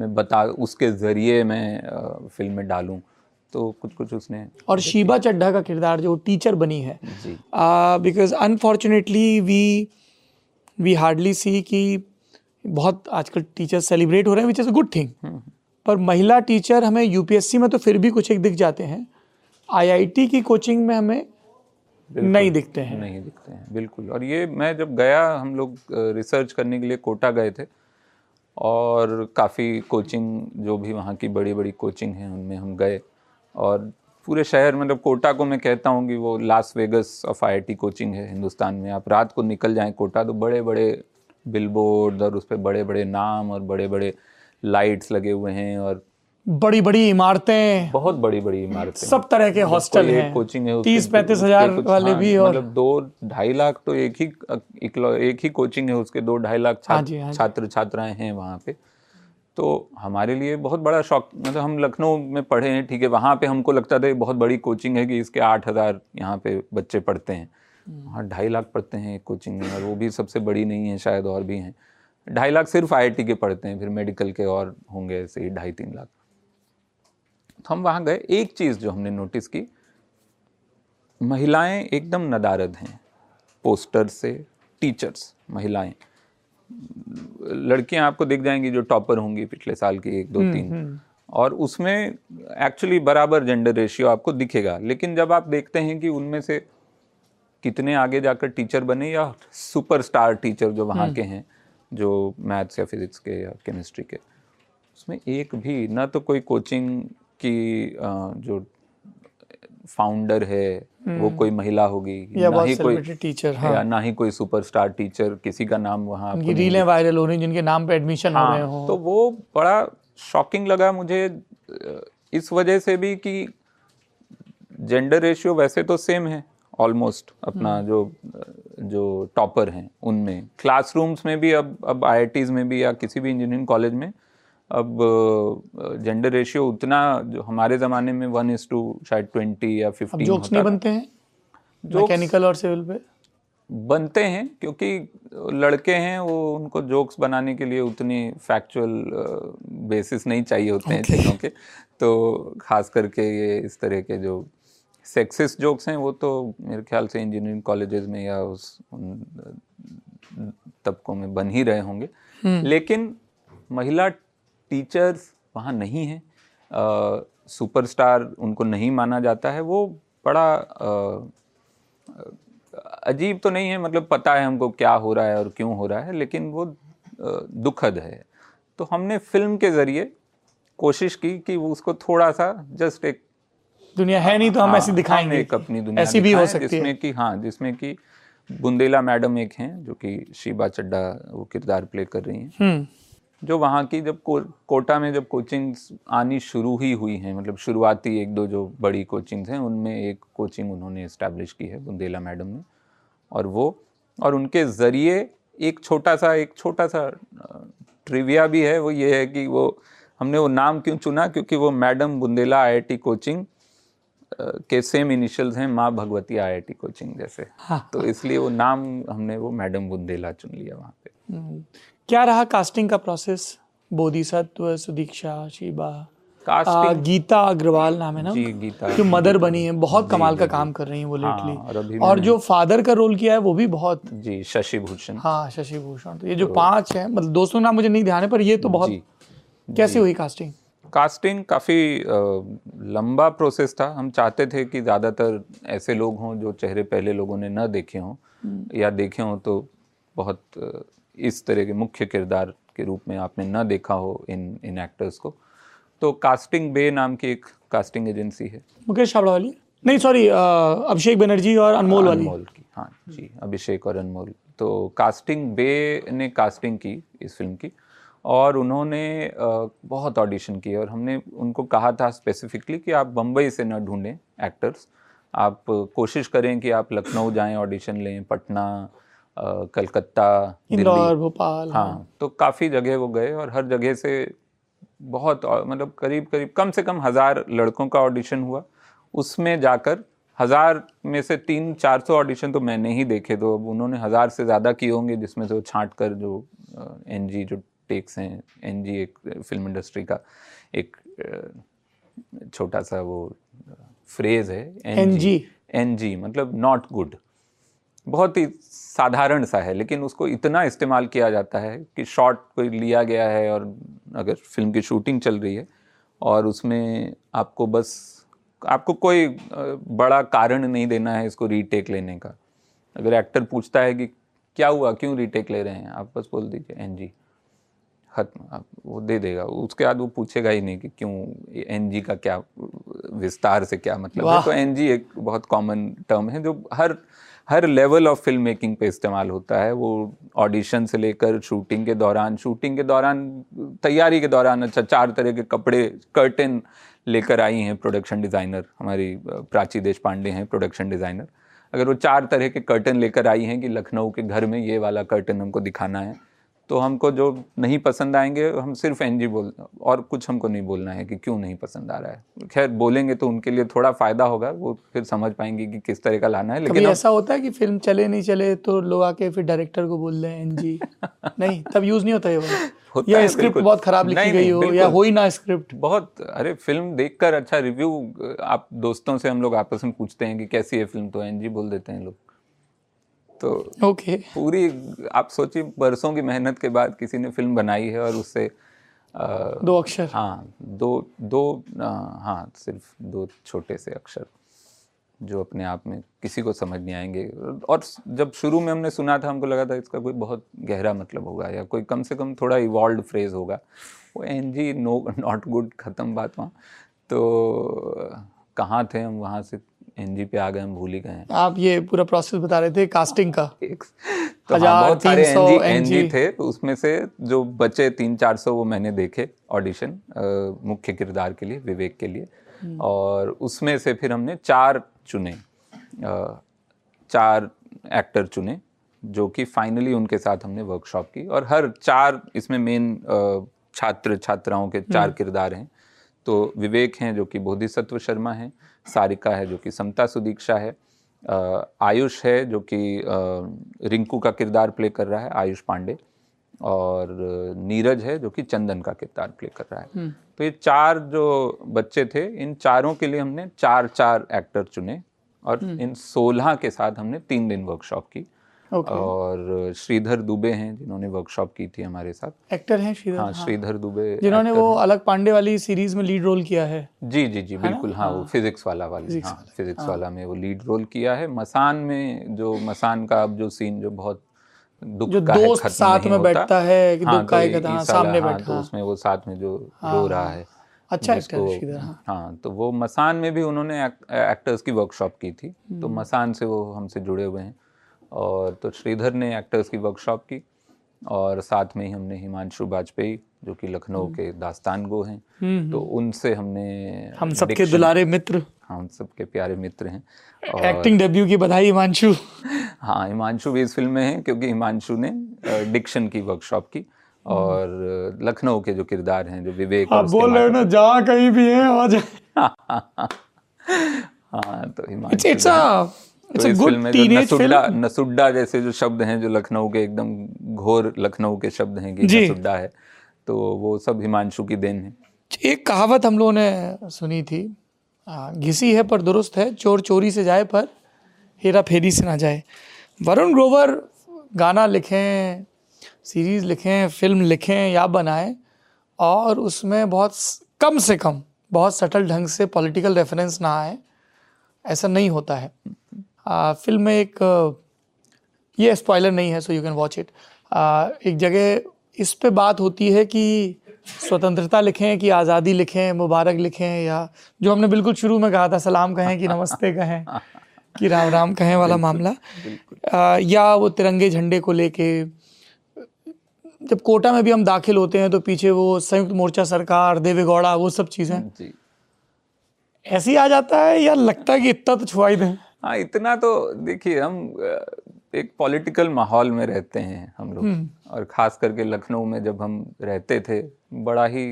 मैं बता उसके ज़रिए मैं फिल्म में डालूँ. तो कुछ कुछ उसने। और शीबा चड्ढा का किरदार जो टीचर बनी है, because unfortunately we we hardly see कि बहुत आजकल टीचर सेलिब्रेट हो रहे हैं, which is a good thing, पर महिला टीचर हमें यूपीएससी में तो फिर भी कुछ एक दिख जाते हैं, आईआईटी की कोचिंग में हमें नहीं दिखते हैं नहीं दिखते हैं बिल्कुल। और ये मैं जब गया, हम लोग रिसर्च करने के लिए कोटा गए थे और काफ़ी कोचिंग जो भी वहाँ की बड़ी बड़ी कोचिंग हैं उनमें हम गए, और पूरे शहर मतलब कोटा को मैं कहता हूँ कि वो Las Vegas of IIT coaching है हिंदुस्तान में। आप रात को निकल जाएं कोटा तो बड़े बड़े बिलबोर्ड और उस पर बड़े बड़े नाम और बड़े बड़े लाइट्स लगे हुए हैं और बड़ी बड़ी इमारतें, बहुत बड़ी बड़ी इमारतें, सब तरह के हॉस्टल हैं, कोचिंग है, तीस पैंतीस हजार वाले भी, और मतलब दो ढाई लाख तो एक ही एक ही कोचिंग है उसके दो ढाई लाख छात्र छात्राएं हैं वहाँ पे। तो हमारे लिए बहुत बड़ा शौक, मतलब हम लखनऊ में पढ़े हैं ठीक है, वहाँ पे हमको लगता था ये बहुत बड़ी कोचिंग है कि इसके आठ हज़ार यहाँ पे बच्चे पढ़ते हैं, वहाँ ढाई लाख पढ़ते हैं एक कोचिंग में, और वो भी सबसे बड़ी नहीं है शायद, और भी हैं ढाई लाख सिर्फ आईआईटी के पढ़ते हैं, फिर मेडिकल के और होंगे ऐसे ही ढाई तीन लाख। तो हम वहाँ गए, एक चीज़ जो हमने नोटिस की, महिलाएँ एकदम नदारद हैं पोस्टर से, टीचर्स महिलाएँ, लड़कियां आपको दिख जाएंगी जो टॉपर होंगी पिछले साल की एक दो तीन, और उसमें एक्चुअली बराबर जेंडर रेशियो आपको दिखेगा, लेकिन जब आप देखते हैं कि उनमें से कितने आगे जाकर टीचर बने या सुपरस्टार टीचर जो वहाँ के हैं, जो मैथ्स या फिजिक्स के या केमिस्ट्री के, उसमें एक भी ना तो कोई कोचिंग की जो फाउंडर है वो कोई महिला होगी, ना ही कोई टीचर, हाँ, ना ही कोई सुपरस्टार टीचर, किसी का नाम वहाँ, रीलें वायरल हो रही हैं जिनके नाम पे एडमिशन हाँ, हो रहे हो। तो वो बड़ा शॉकिंग लगा मुझे, इस वजह से भी कि जेंडर रेशियो वैसे तो सेम है ऑलमोस्ट अपना जो जो टॉपर हैं उनमें, क्लासरूम्स में भी अब अब आईआईटीज में भी या किसी भी इंजीनियरिंग कॉलेज में अब जेंडर रेशियो उतना, जो हमारे ज़माने में वन इज टू शायद ट्वेंटी या फिफ्टीन जोक्स नहीं बनते हैं मैकेनिकल और सिविल पे बनते हैं, क्योंकि लड़के हैं वो उनको जोक्स बनाने के लिए उतनी फैक्चुअल बेसिस नहीं चाहिए होते हैं चीज़ों के, तो खास करके ये इस तरह के जो सेक्सिस्ट जोक्स हैं वो तो मेरे ख्याल से इंजीनियरिंग कॉलेजेस में या उस तबकों में बन ही रहे होंगे। लेकिन महिला टीचर्स वहाँ नहीं हैं, सुपरस्टार उनको नहीं माना जाता है, वो बड़ा आ, अजीब तो नहीं है, मतलब पता है हमको क्या हो रहा है और क्यों हो रहा है, लेकिन वो आ, दुखद है। तो हमने फिल्म के ज़रिए कोशिश की कि वो उसको थोड़ा सा जस्ट एक दुनिया है नहीं तो हम हाँ, ऐसी दिखाएंगे, हम एक अपनी दुनिया ऐसी भी हो सकती है जिसमें कि हाँ जिसमें कि बुंदेला मैडम एक हैं जो कि शीबा चड्ढा वो किरदार प्ले कर रही हैं, जो वहाँ की जब को, कोटा में जब कोचिंग्स आनी शुरू ही हुई हैं, मतलब शुरुआती एक दो जो बड़ी कोचिंग्स हैं उनमें एक कोचिंग उन्होंने इस्टेब्लिश की है बुंदेला मैडम ने, और वो और उनके ज़रिए एक छोटा सा एक छोटा सा ट्रिविया भी है, वो ये है कि वो हमने वो नाम क्यों चुना, क्योंकि वो मैडम बुंदेला आईआईटी कोचिंग के सेम इनिशियल्स हैं माँ भगवती आईआईटी कोचिंग जैसे, तो इसलिए वो नाम हमने वो मैडम बुंदेला चुन लिया वहाँ पे। क्या रहा कास्टिंग का प्रोसेस? बोधिसत्व, सुदीक्षा, शीबा, कास्टिंग गीता अग्रवाल नाम है ना, जी गीता जो मदर बनी है, बहुत कमाल का काम कर रही हैं वो लेटली, हाँ, और, और जो फादर का रोल किया है वो भी बहुत, जी शशि भूषण, हाँ शशि भूषण। तो ये जो पांच हैं, मतलब दोस्तों नाम मुझे नहीं ध्यान है, पर ये तो बहुत, कैसे हुई कास्टिंग? कास्टिंग काफ़ी लंबा प्रोसेस था, हम चाहते थे कि ज़्यादातर ऐसे लोग हों जो चेहरे पहले लोगों ने ना देखे हों या देखे हों तो बहुत इस तरह के मुख्य किरदार के रूप में आपने ना देखा हो इन इन एक्टर्स को। तो कास्टिंग बे नाम की एक कास्टिंग एजेंसी है, मुकेश छाबड़ा वाली नहीं सॉरी अभिषेक बनर्जी और अनमोल वाली, अनमोल की हाँ जी, अभिषेक और अनमोल। तो कास्टिंग बे ने कास्टिंग की इस फिल्म की, और उन्होंने बहुत ऑडिशन किए, और हमने उनको कहा था स्पेसिफिकली कि आप बम्बई से ना ढूंढें एक्टर्स, आप कोशिश करें कि आप लखनऊ जाएं ऑडिशन लें, पटना, कलकत्ता, इंदौर, भोपाल, हाँ तो काफ़ी जगह वो गए, और हर जगह से बहुत मतलब करीब करीब कम से कम हज़ार लड़कों का ऑडिशन हुआ, उसमें जाकर हज़ार में से तीन चार सौ ऑडिशन तो मैंने ही देखे, तो अब उन्होंने हज़ार से ज़्यादा किए होंगे, जिसमें से वो छाँट कर जो एन जी जो टेक्स हैं, एन जी एक फिल्म इंडस्ट्री का एक छोटा सा वो फ्रेज है एनजी, एनजी मतलब नॉट गुड, बहुत ही साधारण सा है लेकिन उसको इतना इस्तेमाल किया जाता है कि शॉट कोई लिया गया है और अगर फिल्म की शूटिंग चल रही है और उसमें आपको बस आपको कोई बड़ा कारण नहीं देना है इसको रीटेक लेने का। अगर एक्टर पूछता है कि क्या हुआ, क्यों रीटेक ले रहे हैं, आप बस बोल दीजिए एन जी, खत्म, आप वो दे देगा। उसके बाद वो पूछेगा ही नहीं कि क्यों, एन जी का क्या विस्तार से क्या मतलब है। तो एन जी एक बहुत कॉमन टर्म है जो हर हर लेवल ऑफ फिल्म मेकिंग पे इस्तेमाल होता है, वो ऑडिशन से लेकर शूटिंग के दौरान, शूटिंग के दौरान तैयारी के दौरान। अच्छा, चार तरह के कपड़े, कर्टन लेकर आई हैं प्रोडक्शन डिज़ाइनर, हमारी प्राची देश पांडे हैं प्रोडक्शन डिज़ाइनर। अगर वो चार तरह के कर्टन लेकर आई हैं कि लखनऊ के घर में ये वाला कर्टन हमको दिखाना है, तो हमको जो नहीं पसंद आएंगे हम सिर्फ एन जी बोल, और कुछ हमको नहीं बोलना है कि क्यों नहीं पसंद आ रहा है। खैर बोलेंगे तो उनके लिए थोड़ा फ़ायदा होगा, वो फिर समझ पाएंगे कि किस तरह का लाना है। लेकिन अब... ऐसा होता है कि फिल्म चले नहीं चले तो लोग आके फिर डायरेक्टर को बोल रहे हैं एन जी नहीं, तब यूज़ नहीं होता है वो, या स्क्रिप्ट बहुत ख़राब लिखी गई हो या हो ही ना स्क्रिप्ट बहुत। अरे फिल्म देख कर अच्छा रिव्यू, आप दोस्तों से हम लोग आपस में पूछते हैं कि कैसी है फिल्म, तो एन जी बोल देते हैं लोग। तो ओके okay. पूरी आप सोचिए बरसों की मेहनत के बाद किसी ने फिल्म बनाई है और उससे आ, दो अक्षर, हाँ दो दो आ, हाँ सिर्फ दो छोटे से अक्षर जो अपने आप में किसी को समझ नहीं आएंगे। और जब शुरू में हमने सुना था हमको लगा था इसका कोई बहुत गहरा मतलब होगा या कोई कम से कम थोड़ा इवॉल्व फ्रेज होगा, वो N G, no, not good, ख़त्म बात वहाँ। तो कहाँ थे हम, वहाँ से एनजी पे आ गए, हम भूल ही गए। आप ये पूरा प्रोसेस बता रहे थे कास्टिंग का। तो हजार बहुत सारे एनजी एनजी थे, उसमें से जो बचे तीन चार सौ वो मैंने देखे ऑडिशन मुख्य किरदार के लिए, विवेक के लिए, और उसमें से फिर हमने चार चुने, आ, चार एक्टर चुने जो कि फाइनली उनके साथ हमने वर्कशॉप की। और हर चार, इसमें मेन छात्र छात्राओं के चार किरदार हैं। तो विवेक हैं जो कि बोधिसत्व शर्मा हैं, सारिका है जो कि समता सुदीक्षा है, आयुष है जो कि रिंकू का किरदार प्ले कर रहा है, आयुष पांडे, और नीरज है जो कि चंदन का किरदार प्ले कर रहा है। तो ये चार जो बच्चे थे, इन चारों के लिए हमने चार चार एक्टर चुने और इन सोलह के साथ हमने तीन दिन वर्कशॉप की। Okay. और श्रीधर दुबे हैं जिन्होंने वर्कशॉप की थी हमारे साथ, एक्टर हैं श्रीधर, हाँ, श्रीधर दुबे जिन्होंने वो अलग पांडे वाली सीरीज में लीड रोल किया है। जी जी जी बिल्कुल, हाँ, हाँ वो फिजिक्स वाला वाली फिजिक्स, हाँ, वाला, फिजिक्स हाँ, वाला में वो लीड रोल किया है। मसान में जो मसान का अब जो सीन जो बहुत दुख जो का है, खत्म साथ में बैठता है, उसमें वो साथ में जो रो रहा है, अच्छा एक्टर, हाँ, तो वो मसान में भी उन्होंने एक्टर्स की वर्कशॉप की थी, तो मसान से वो हमसे जुड़े हुए हैं। और तो श्रीधर ने एक्टर्स की वर्कशॉप की और साथ में ही हमने हिमांशु वाजपेयी जो कि लखनऊ के दास्तान गो हैं, तो उनसे हमने, हम सबके दुलारे मित्र, हाँ हम सबके प्यारे मित्र हैं, और एक्टिंग डेब्यू की बधाई हिमांशु, हाँ हिमांशु भी इस फिल्म में हैं क्योंकि हिमांशु ने डिक्शन की वर्कशॉप की। और लखनऊ के जो किरदार हैं जो विवेक, आप बोल रहे हो ना जहाँ कहीं भी है आ जाए, हाँ तो हिमांशु, तो इस फिल्म में जो नसुड्डा, नसुड्डा जैसे जो शब्द हैं जो लखनऊ के एकदम घोर लखनऊ के शब्द हैं कि नसुड्डा है, तो वो सब हिमांशु की देन है। एक कहावत हम लोगों ने सुनी थी, घिसी है पर दुरुस्त है, चोर चोरी से जाए पर हेरा फेरी से ना जाए। वरुण ग्रोवर गाना लिखें, सीरीज़ लिखें, फिल्म लिखें या बनाएं और उसमें बहुत कम से कम बहुत सटल ढंग से पॉलिटिकल रेफरेंस ना आए, ऐसा नहीं होता है। आ, फिल्म में एक, ये स्पॉइलर नहीं है so you can watch it, एक जगह इस पे बात होती है कि स्वतंत्रता लिखें कि आज़ादी लिखें, मुबारक लिखें, या जो हमने बिल्कुल शुरू में कहा था सलाम कहें कि नमस्ते कहें कि राम राम कहें वाला मामला, आ, या वो तिरंगे झंडे को लेके जब कोटा में भी हम दाखिल होते हैं तो पीछे वो संयुक्त मोर्चा सरकार, देवेगौड़ा, वो सब चीज़ें ऐसे ही आ जाता है या लगता है कि इतना तो छुआ ही दें। हाँ इतना तो देखिए, हम एक पॉलिटिकल माहौल में रहते हैं हम लोग, और ख़ास करके लखनऊ में जब हम रहते थे, बड़ा ही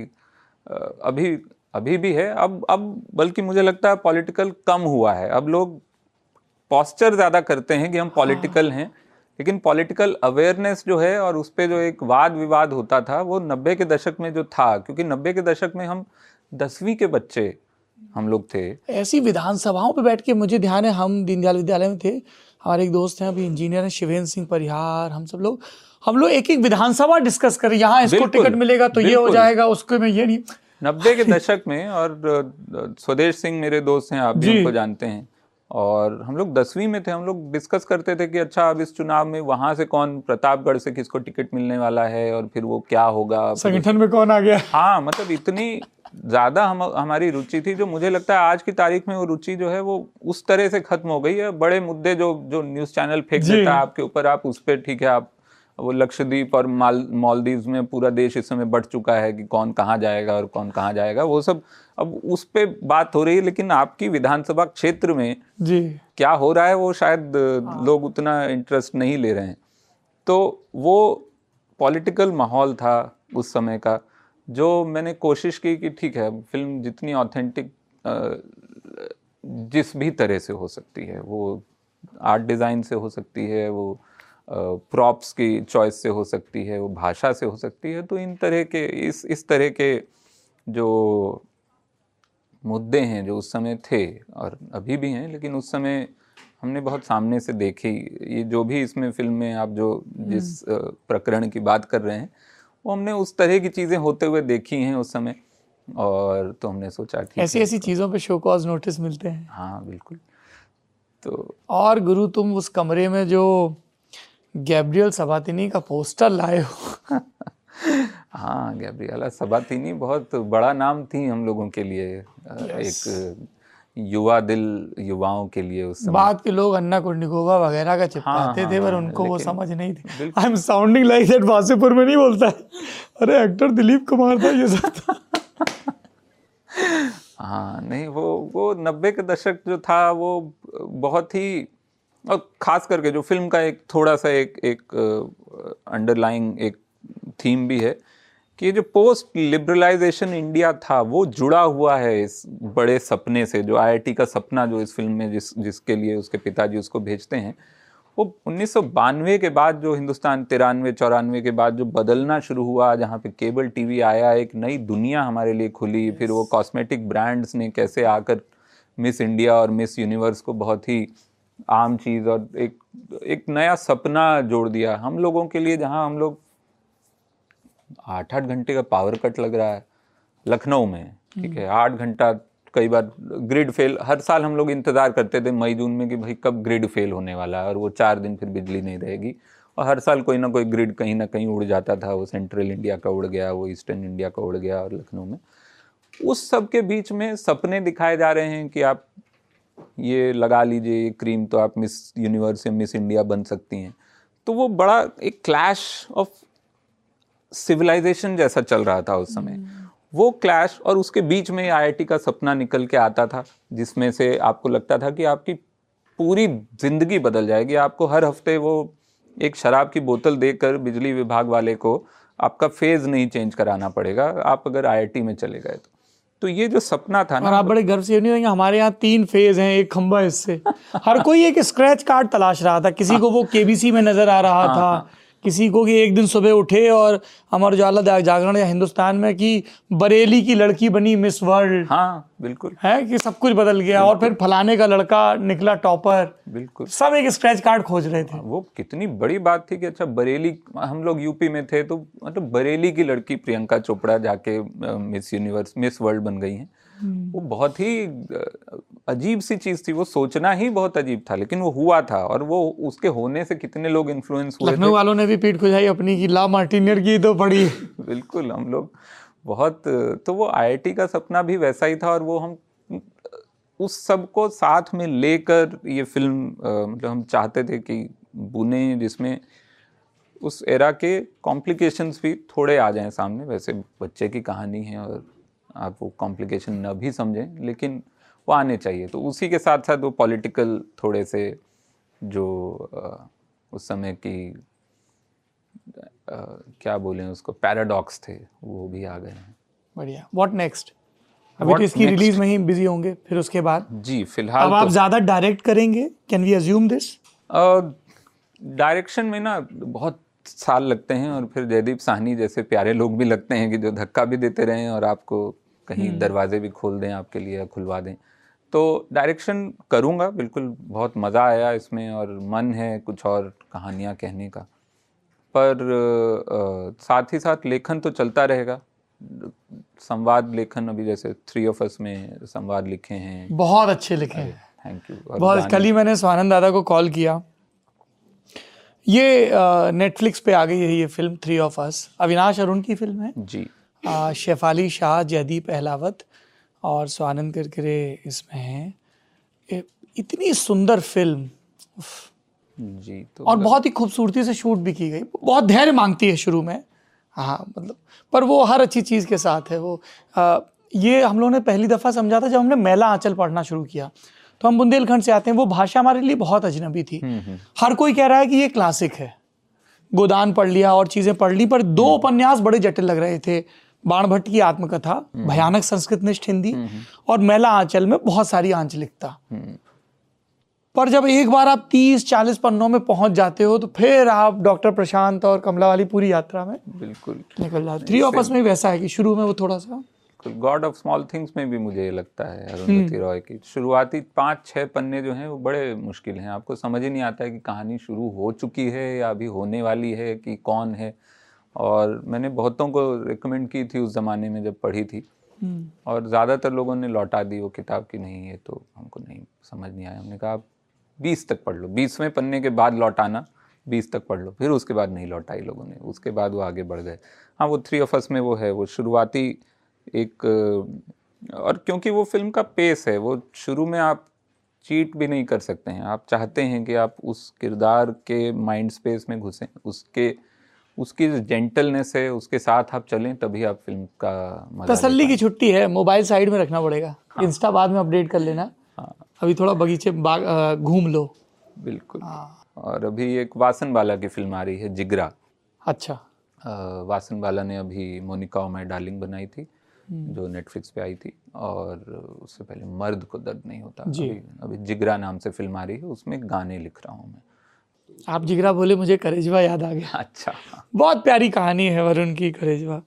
अभी अभी भी है, अब अब बल्कि मुझे लगता है पॉलिटिकल कम हुआ है, अब लोग पॉस्चर ज़्यादा करते हैं कि हम पॉलिटिकल हैं, लेकिन पॉलिटिकल अवेयरनेस जो है और उस पर जो एक वाद विवाद होता था वो नब्बे के दशक में जो था, क्योंकि नब्बे के दशक में हम दसवीं के बच्चे हम लोग थे ऐसी विधानसभाओं पे बैठ के। मुझे ध्यान है हम दीनदयाल विद्यालय में थे, हमारे एक दोस्त हैं अभी इंजीनियर हैं शिवेंद्र सिंह परिहार, हम सब लोग हम लोग एक एक विधानसभा डिस्कस करें, यहाँ इसको टिकट मिलेगा तो ये हो जाएगा उसके में ये नहीं। नब्बे के दशक में, और स्वदेश सिंह मेरे दोस्त हैं आप भी उनको जानते हैं, और हम लोग दसवीं में थे, हम लोग डिस्कस करते थे कि अच्छा अब इस चुनाव में वहाँ से कौन, प्रतापगढ़ से किसको टिकट मिलने वाला है और फिर वो क्या होगा, संगठन में कौन आ गया। हाँ मतलब इतनी ज़्यादा हम हमारी रुचि थी, जो मुझे लगता है आज की तारीख में वो रुचि जो है वो उस तरह से खत्म हो गई है। बड़े मुद्दे जो जो न्यूज़ चैनल फेंक देता है आपके ऊपर, आप उस पर ठीक है, आप वो लक्षद्वीप और माल मालदीव्स में पूरा देश इस समय बढ़ चुका है कि कौन कहाँ जाएगा और कौन कहाँ जाएगा, वो सब अब उस पे बात हो रही है, लेकिन आपकी विधानसभा क्षेत्र में जी क्या हो रहा है वो शायद हाँ। लोग उतना इंटरेस्ट नहीं ले रहे हैं। तो वो पॉलिटिकल माहौल था उस समय का, जो मैंने कोशिश की कि ठीक है फिल्म जितनी ऑथेंटिक जिस भी तरह से हो सकती है, वो आर्ट डिज़ाइन से हो सकती है, वो प्रॉप्स uh, की चॉइस से हो सकती है, वो भाषा से हो सकती है, तो इन तरह के इस इस तरह के जो मुद्दे हैं जो उस समय थे और अभी भी हैं, लेकिन उस समय हमने बहुत सामने से देखी। ये जो भी इसमें फिल्म में आप जो जिस प्रकरण की बात कर रहे हैं वो हमने उस तरह की चीज़ें होते हुए देखी हैं उस समय, और तो हमने सोचा ठीक ऐसी ऐसी चीज़ों पर शो कॉज नोटिस मिलते हैं। हाँ बिल्कुल। तो और गुरु तुम उस कमरे में जो गैब्रियल सबातिनी का पोस्टर लाए हो। हाँ गैब्रियला सबातिनी बहुत बड़ा नाम थी हम लोगों के लिए, yes. एक युवा दिल युवाओं के लिए उस समय। बात के लोग अन्ना कुर्निकोवा वगैरह का चिपकाते हाँ, थे पर हाँ, उनको वो समझ नहीं थी। I am sounding like that Wasseypur में नहीं बोलता अरे एक्टर दिलीप कुमार था ये सब था। हाँ नहीं वो वो नब्बे का दशक जो था वो बहुत ही, और ख़ास करके जो फिल्म का एक थोड़ा सा एक एक अंडरलाइंग एक थीम भी है कि जो पोस्ट लिबरलाइजेशन इंडिया था वो जुड़ा हुआ है इस बड़े सपने से, जो आईआईटी का सपना जो इस फिल्म में जिस जिसके लिए उसके पिताजी उसको भेजते हैं, वो उन्नीस सौ बानवे के बाद जो हिंदुस्तान तिरानवे चौरानवे के बाद जो बदलना शुरू हुआ, जहाँ पे केबल टीवी आया, एक नई दुनिया हमारे लिए खुली, फिर वो कॉस्मेटिक ब्रांड्स ने कैसे आकर मिस इंडिया और मिस यूनिवर्स को बहुत ही आम चीज़ और एक एक नया सपना जोड़ दिया हम लोगों के लिए, जहां हम लोग आठ आठ घंटे का पावर कट लग रहा है लखनऊ में, ठीक है आठ घंटा, कई बार ग्रिड फेल, हर साल हम लोग इंतज़ार करते थे मई जून में कि भाई कब ग्रिड फेल होने वाला है, और वो चार दिन फिर बिजली नहीं रहेगी, और हर साल कोई ना कोई ग्रिड कहीं ना कहीं उड़ जाता था, वो सेंट्रल इंडिया का उड़ गया, वो ईस्टर्न इंडिया का उड़ गया, और लखनऊ में उस सब के बीच में सपने दिखाए जा रहे हैं कि आप ये लगा लीजिए ये क्रीम तो आप मिस यूनिवर्स या मिस इंडिया बन सकती हैं। तो वो बड़ा एक क्लैश ऑफ सिविलाइजेशन जैसा चल रहा था उस समय, वो क्लैश, और उसके बीच में आईआईटी का सपना निकल के आता था जिसमें से आपको लगता था कि आपकी पूरी ज़िंदगी बदल जाएगी। आपको हर हफ्ते वो एक शराब की बोतल देकर बिजली विभाग वाले को आपका फेज़ नहीं चेंज कराना पड़ेगा आप अगर आईआईटी में चले गए तो। तो ये जो सपना था ना, और आप बड़े गर्व से नहीं रहेंगे, हमारे यहाँ तीन फेज हैं, एक खंबा इससे हर कोई एक स्क्रैच कार्ड तलाश रहा था, किसी को वो केबीसी में नजर आ रहा था, किसी को कि एक दिन सुबह उठे और अमर उजाला जागरण या हिंदुस्तान में कि बरेली की लड़की बनी मिस वर्ल्ड। हाँ बिल्कुल है कि सब कुछ बदल गया, और फिर फलाने का लड़का निकला टॉपर, बिल्कुल सब एक स्क्रैच कार्ड खोज रहे थे। वो कितनी बड़ी बात थी कि अच्छा बरेली, हम लोग यूपी में थे तो मतलब बरेली की लड़की प्रियंका चोपड़ा जाके मिस यूनिवर्स मिस वर्ल्ड बन गई हैं, वो बहुत ही अजीब सी चीज़ थी, वो सोचना ही बहुत अजीब था, लेकिन वो हुआ था, और वो उसके होने से कितने लोग इन्फ्लुएंस हुए थे। लखनऊ वालों ने भी पीठ खुजाई अपनी की ला मार्टिनियर की तो पड़ी बिल्कुल हम लोग बहुत, तो वो आईआईटी का सपना भी वैसा ही था, और वो हम उस सब को साथ में लेकर ये फिल्म मतलब हम चाहते थे कि बुने जिसमें उस एरा के कॉम्प्लिकेशंस भी थोड़े आ जाएं सामने। वैसे बच्चे की कहानी है और आप वो कॉम्प्लिकेशन ना भी समझें लेकिन वो आने चाहिए, तो उसी के साथ साथ वो पॉलिटिकल थोड़े से जो आ, उस समय की आ, क्या बोलें उसको पैराडॉक्स थे वो भी आ गए हैं। बढ़िया। What next? अभी What तो इसकी रिलीज में ही बिजी होंगे फिर उसके बाद? जी फिलहाल अब आप तो, ज़्यादा डायरेक्ट करेंगे, can we assume this? Direction में ना बहुत साल लगते हैं, और फिर जयदीप साहनी जैसे प्यारे लोग भी लगते हैं कि जो धक्का भी देते रहें और आपको कहीं दरवाजे भी खोल दें आपके लिए या खुलवा दें। तो डायरेक्शन करूँगा बिल्कुल, बहुत मज़ा आया इसमें और मन है कुछ और कहानियाँ कहने का, पर आ, साथ ही साथ लेखन तो चलता रहेगा। संवाद लेखन अभी जैसे थ्री ऑफ अस में संवाद लिखे हैं, बहुत अच्छे लिखे हैं, थैंक यू। बहुत कल ही मैंने स्वानंद दादा को कॉल किया, ये नेटफ्लिक्स पे आ गई है ये film three of us, Avinash Arun की फिल्म है जी, आ, शेफाली शाह, जयदीप अहलावत और स्वानंद करकरे इसमें हैं। इतनी सुंदर फिल्म जी, तो और बहुत ही खूबसूरती से शूट भी की गई। बहुत धैर्य मांगती है शुरू में, हाँ मतलब, पर वो हर अच्छी चीज़ के साथ है वो। आ, ये हम लोगों ने पहली दफ़ा समझा था जब हमने मैला आंचल पढ़ना शुरू किया। तो हम बुंदेलखंड से आते हैं, वो भाषा हमारे लिए बहुत अजनबी थी। हर कोई कह रहा है कि ये क्लासिक है, गोदान पढ़ लिया और चीज़ें पढ़ ली, पर दो उपन्यास बड़े जटिल लग रहे थे, बाणभट्ट की आत्मकथा भयानक संस्कृतनिष्ठ हिंदी और मैला आंचल में बहुत सारी आंचलिकता। पर जब एक बार आप तीस चालीस पन्नों में पहुंच जाते हो तो फिर आप डॉक्टर प्रशांत और कमला वाली पूरी यात्रा में बिल्कुल निकल जाते। थ्री ऑफ अस में वैसा है कि शुरू में वो थोड़ा सा गॉड ऑफ स्मॉल थिंग्स में भी मुझे लगता है अरुंधति रॉय की शुरुआती पाँच छः पन्ने जो हैं वो बड़े मुश्किल हैं, आपको समझ ही नहीं आता है कि कहानी शुरू हो चुकी है या अभी होने वाली है कि कौन है। और मैंने बहुतों को रिकमेंड की थी उस ज़माने में जब पढ़ी थी, और ज़्यादातर लोगों ने लौटा दी वो किताब की नहीं है तो हमको नहीं समझ नहीं आया। हमने कहा आप बीस तक पढ़ लो, बीसवें पन्ने के बाद लौटाना, बीस तक पढ़ लो। फिर उसके बाद नहीं लौटाई लोगों ने, उसके बाद वो आगे बढ़ गए। हाँ वो थ्री ऑफ अस में वो है, वो शुरुआती एक, और क्योंकि वो फिल्म का पेस है, वो शुरू में आप चीट भी नहीं कर सकते हैं। आप चाहते हैं कि आप उस किरदार के माइंड स्पेस में घुसें, उसके उसकी जेंटलनेस है, उसके साथ आप चलें, तभी आप फिल्म का मजा। तसल्ली की छुट्टी है, मोबाइल साइड में रखना पड़ेगा, हाँ। इंस्टा बाद में अपडेट कर लेना, हाँ। अभी थोड़ा बगीचे घूम लो, बिल्कुल, हाँ। और अभी एक वासन बाला की फिल्म आ रही है, जिगरा। अच्छा, आ, वासन बाला ने अभी मोनिका और मैं डार्लिंग बनाई थी जो नेटफ्लिक्स पे आई थी, और उससे पहले मर्द को दर्द नहीं होता। अभी, अभी जिगरा नाम से फिल्म आ रही है, उसमें गाने लिख रहा हूँ मैं। आप जिगरा बोले मुझे करेजवा याद आ गया। अच्छा, बहुत प्यारी कहानी है वरुण की करेजवा।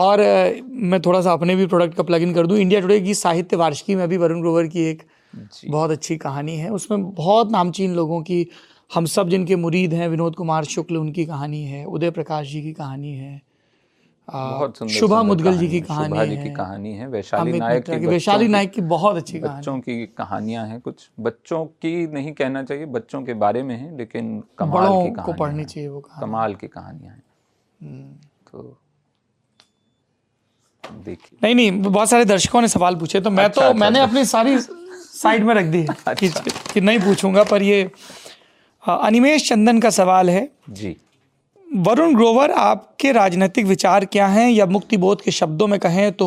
और मैं थोड़ा सा अपने भी प्रोडक्ट का प्लग इन कर दूं, इंडिया टुडे की साहित्य वार्षिकी में भी वरुण ग्रोवर की एक बहुत अच्छी कहानी है, उसमें बहुत नामचीन लोगों की, हम सब जिनके मुरीद हैं, विनोद कुमार शुक्ल उनकी कहानी है, उदय प्रकाश जी की कहानी है, शुभा मुदगल जी की कहानी है, वैशाली नायक की, वैशाली नायक की बहुत अच्छी कहानी, बच्चों की कहानियां हैं, कुछ बच्चों की नहीं कहना चाहिए, बच्चों के बारे में है, लेकिन कमाल की कहानी पढ़नी चाहिए, वो कमाल की कहानियां हैं। तो देखिए, नहीं नहीं बहुत सारे दर्शकों ने सवाल पूछे तो मैं तो मैंने अपनी सारी साइड में रख दी है कि नहीं पूछूंगा, पर ये अनिमेश चंदन का सवाल है जी, वरुण ग्रोवर आपके राजनीतिक विचार क्या हैं, या मुक्तिबोध के शब्दों में कहें तो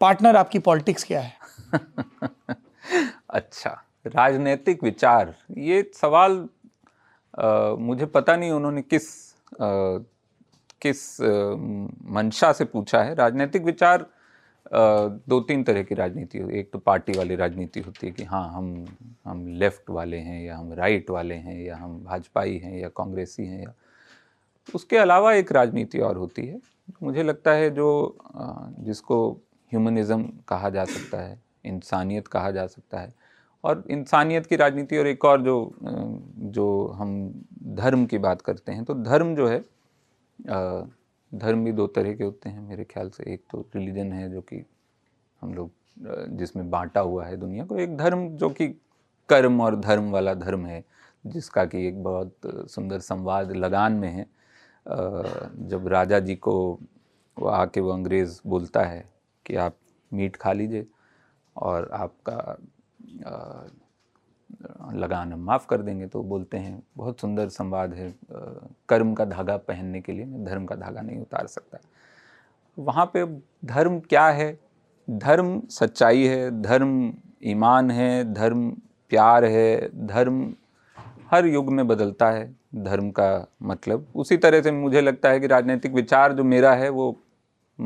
पार्टनर आपकी पॉलिटिक्स क्या है? अच्छा, राजनीतिक विचार, ये सवाल आ, मुझे पता नहीं उन्होंने किस आ, किस आ, मंशा से पूछा है। राजनीतिक विचार आ, दो तीन तरह की राजनीति होती है, एक तो पार्टी वाली राजनीति होती है कि हाँ हम हम लेफ़्ट वाले हैं या हम राइट वाले हैं या हम भाजपाई हैं या कांग्रेसी हैं या, उसके अलावा एक राजनीति और होती है, मुझे लगता है जो जिसको ह्यूमनिज़म कहा जा सकता है, इंसानियत कहा जा सकता है, और इंसानियत की राजनीति, और एक और जो जो हम धर्म की बात करते हैं, तो धर्म जो है, धर्म भी दो तरह के होते हैं मेरे ख्याल से, एक तो रिलीजन है जो कि हम लोग जिसमें बांटा हुआ है दुनिया को, एक धर्म जो कि कर्म और धर्म वाला धर्म है, जिसका कि एक बहुत सुंदर संवाद लगान में है, जब राजा जी को वो आके वो अंग्रेज़ बोलता है कि आप मीट खा लीजिए और आपका लगान हम माफ़ कर देंगे, तो बोलते हैं, बहुत सुंदर संवाद है, कर्म का धागा पहनने के लिए मैं धर्म का धागा नहीं उतार सकता। वहाँ पे धर्म क्या है, धर्म सच्चाई है, धर्म ईमान है, धर्म प्यार है, धर्म हर युग में बदलता है, धर्म का मतलब। उसी तरह से मुझे लगता है कि राजनीतिक विचार जो मेरा है वो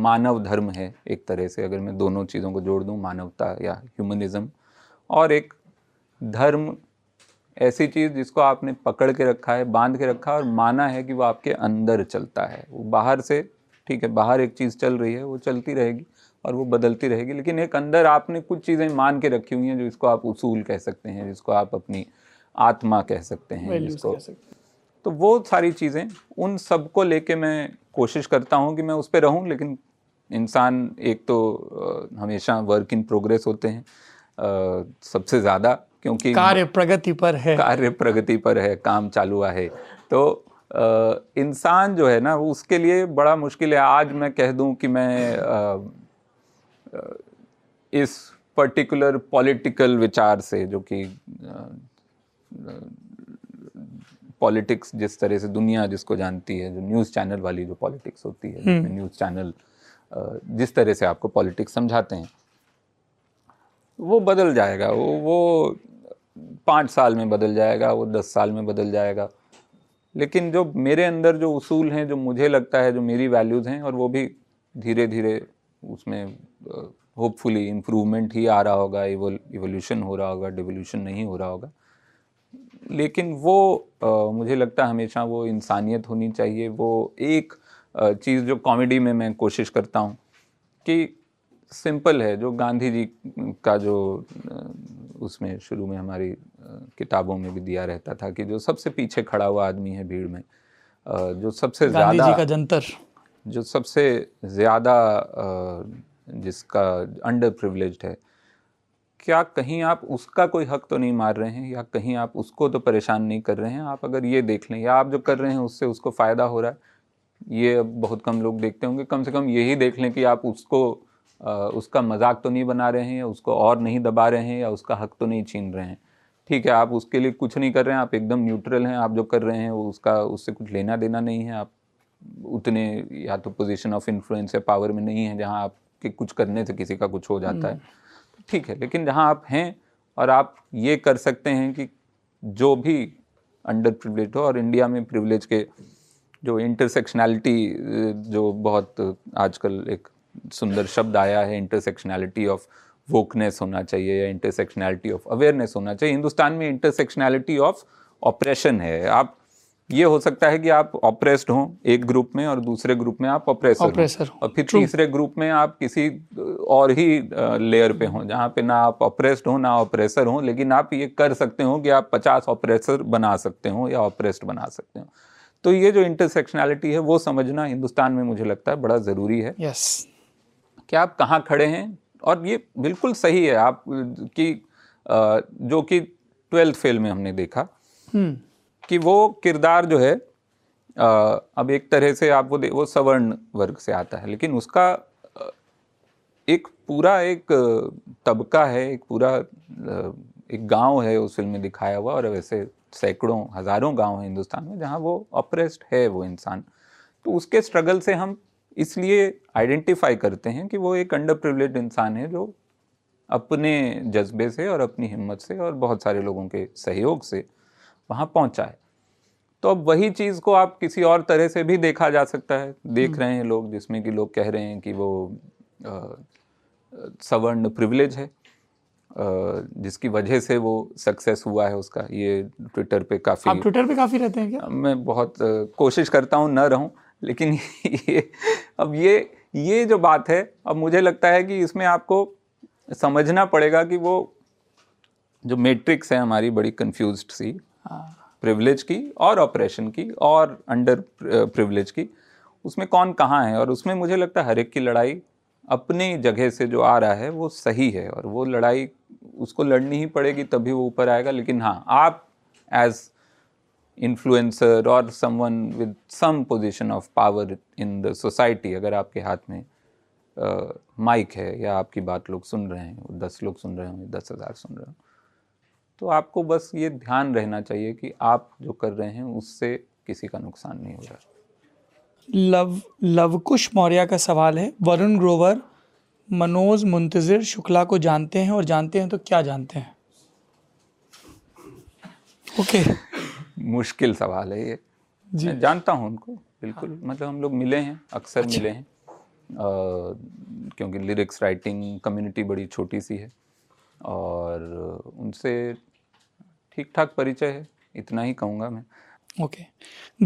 मानव धर्म है एक तरह से, अगर मैं दोनों चीज़ों को जोड़ दूं, मानवता या ह्यूमनिज़म, और एक धर्म ऐसी चीज़ जिसको आपने पकड़ के रखा है, बांध के रखा है और माना है कि वो आपके अंदर चलता है, वो बाहर से ठीक है, बाहर एक चीज़ चल रही है वो चलती रहेगी और वो बदलती रहेगी, लेकिन एक अंदर आपने कुछ चीज़ें मान के रखी हुई हैं जो इसको आप उसूल कह सकते हैं, जिसको आप अपनी आत्मा कह सकते हैं, जिसको तो वो सारी चीज़ें, उन सब को लेके मैं कोशिश करता हूँ कि मैं उस पर रहूँ। लेकिन इंसान एक तो हमेशा वर्क इन प्रोग्रेस होते हैं सबसे ज़्यादा, क्योंकि कार्य प्रगति पर है, कार्य प्रगति पर है, काम चालू है। तो इंसान जो है ना उसके लिए बड़ा मुश्किल है। आज मैं कह दूं कि मैं आ, इस पर्टिकुलर पॉलिटिकल विचार से, जो कि पॉलिटिक्स जिस तरह से दुनिया जिसको जानती है, जो न्यूज़ चैनल वाली जो पॉलिटिक्स होती है, जिसमें न्यूज़ चैनल जिस तरह से आपको पॉलिटिक्स समझाते हैं वो बदल जाएगा, वो वो पाँच साल में बदल जाएगा, वो दस साल में बदल जाएगा। लेकिन जो मेरे अंदर जो उसूल हैं, जो मुझे लगता है जो मेरी वैल्यूज़ हैं, और वो भी धीरे धीरे उसमें होपफुली इम्प्रूवमेंट ही आ रहा होगा, इवोल्यूशन हो रहा होगा, डिवोल्यूशन नहीं हो रहा होगा। लेकिन वो आ, मुझे लगता है हमेशा वो इंसानियत होनी चाहिए। वो एक आ, चीज़ जो कॉमेडी में मैं कोशिश करता हूँ कि सिंपल है, जो गांधी जी का जो उसमें शुरू में हमारी किताबों में भी दिया रहता था कि जो सबसे पीछे खड़ा हुआ आदमी है भीड़ में, जो सबसे ज़्यादा गांधी जी का जंतर, जो सबसे ज़्यादा जिसका अंडर प्रिविलेज्ड है, क्या कहीं आप उसका कोई हक तो नहीं मार रहे हैं, या कहीं आप उसको तो परेशान नहीं कर रहे हैं। आप अगर ये देख लें, या आप जो कर रहे हैं उससे उसको फ़ायदा हो रहा है, ये अब बहुत कम लोग देखते होंगे। कम से कम यही देख लें कि आप उसको आ, उसका मजाक तो नहीं बना रहे हैं, उसको और नहीं दबा रहे हैं, या उसका हक तो नहीं छीन रहे हैं। ठीक है, आप उसके लिए कुछ नहीं कर रहे हैं, आप एकदम न्यूट्रल हैं, आप जो कर रहे हैं वो उसका उससे कुछ लेना देना नहीं है, आप उतने या तो पोजीशन ऑफ इन्फ्लुएंस या पावर में नहीं है जहां आपके कुछ करने से किसी का कुछ हो जाता है। ठीक है, लेकिन जहाँ आप हैं और आप ये कर सकते हैं कि जो भी अंडर प्रिविलेज हो, और इंडिया में प्रिविलेज के जो इंटरसेक्शनैलिटी, जो बहुत आजकल एक सुंदर शब्द आया है, इंटरसेक्शनैलिटी ऑफ वोकनेस होना चाहिए या इंटरसेक्शनैलिटी ऑफ अवेयरनेस होना चाहिए। हिंदुस्तान में इंटरसेक्शनैलिटी ऑफ ऑपरेशन है। आप ये हो सकता है कि आप ऑपरेस्ड हों एक ग्रुप में, और दूसरे ग्रुप में आप ऑपरेसर ऑपरेसर हो, और फिर तीसरे ग्रुप में आप किसी और ही लेयर पे हों जहाँ पे ना आप ऑपरेस्ड हो ना ऑपरेसर हो, लेकिन आप ये कर सकते हो कि आप पचास ऑपरेसर बना सकते हो या ऑपरेस्ड बना सकते हो। तो ये जो इंटरसेक्शनैलिटी है वो समझना हिंदुस्तान में मुझे लगता है बड़ा ज़रूरी है। yes. कि आप कहाँ खड़े हैं, और ये बिल्कुल सही है आप कि जो कि ट्वेल्थ फेल में हमने देखा hmm. कि वो किरदार जो है अब एक तरह से आप वो वो सवर्ण वर्ग से आता है, लेकिन उसका एक पूरा एक तबका है, एक पूरा एक गांव है उस फिल्म में दिखाया हुआ, और वैसे सैकड़ों हज़ारों गांव हैं हिंदुस्तान में जहाँ वो ऑपरेस्ड है वो इंसान। तो उसके स्ट्रगल से हम इसलिए आइडेंटिफाई करते हैं कि वो एक अंडर प्रिविलेज्ड इंसान है जो अपने जज्बे से और अपनी हिम्मत से और बहुत सारे लोगों के सहयोग से वहाँ पहुँचा है। तो अब वही चीज़ को आप किसी और तरह से भी देखा जा सकता है। देख रहे हैं लोग, जिसमें कि लोग कह रहे हैं कि वो सवर्ण प्रिविलेज है जिसकी वजह से वो सक्सेस हुआ है उसका। ये ट्विटर पे काफ़ी आप ट्विटर पे काफ़ी रहते हैं क्या? मैं बहुत कोशिश करता हूँ न रहूँ, लेकिन ये अब ये ये जो बात है, अब मुझे लगता है कि इसमें आपको समझना पड़ेगा कि वो जो मैट्रिक्स है हमारी बड़ी कन्फ्यूज सी, प्रिविलेज की और ऑपरेशन की और अंडर प्रिविलेज की, उसमें कौन कहाँ है। और उसमें मुझे लगता है हर एक की लड़ाई अपनी जगह से जो आ रहा है वो सही है, और वो लड़ाई उसको लड़नी ही पड़ेगी तभी वो ऊपर आएगा। लेकिन हाँ, आप एज इन्फ्लुएंसर और someone with some position of power in the society, अगर आपके हाथ में माइक है या आपकी बात लोग सुन रहे हैं, दस लोग सुन रहे होंगे, दस हज़ार सुन रहे हो, तो आपको बस ये ध्यान रहना चाहिए कि आप जो कर रहे हैं उससे किसी का नुकसान नहीं हो रहा। लव लवकुश मौर्या का सवाल है, वरुण ग्रोवर मनोज मुंतज़िर शुक्ला को जानते हैं, और जानते हैं तो क्या जानते हैं? Okay okay. मुश्किल सवाल है ये जी। मैं जानता हूँ उनको बिल्कुल, मतलब हम लोग मिले हैं, अक्सर अच्छा। मिले हैं आ, क्योंकि लिरिक्स राइटिंग कम्युनिटी बड़ी छोटी सी है, और उनसे ठीक ठाक परिचय है, इतना ही कहूँगा मैं। Okay okay.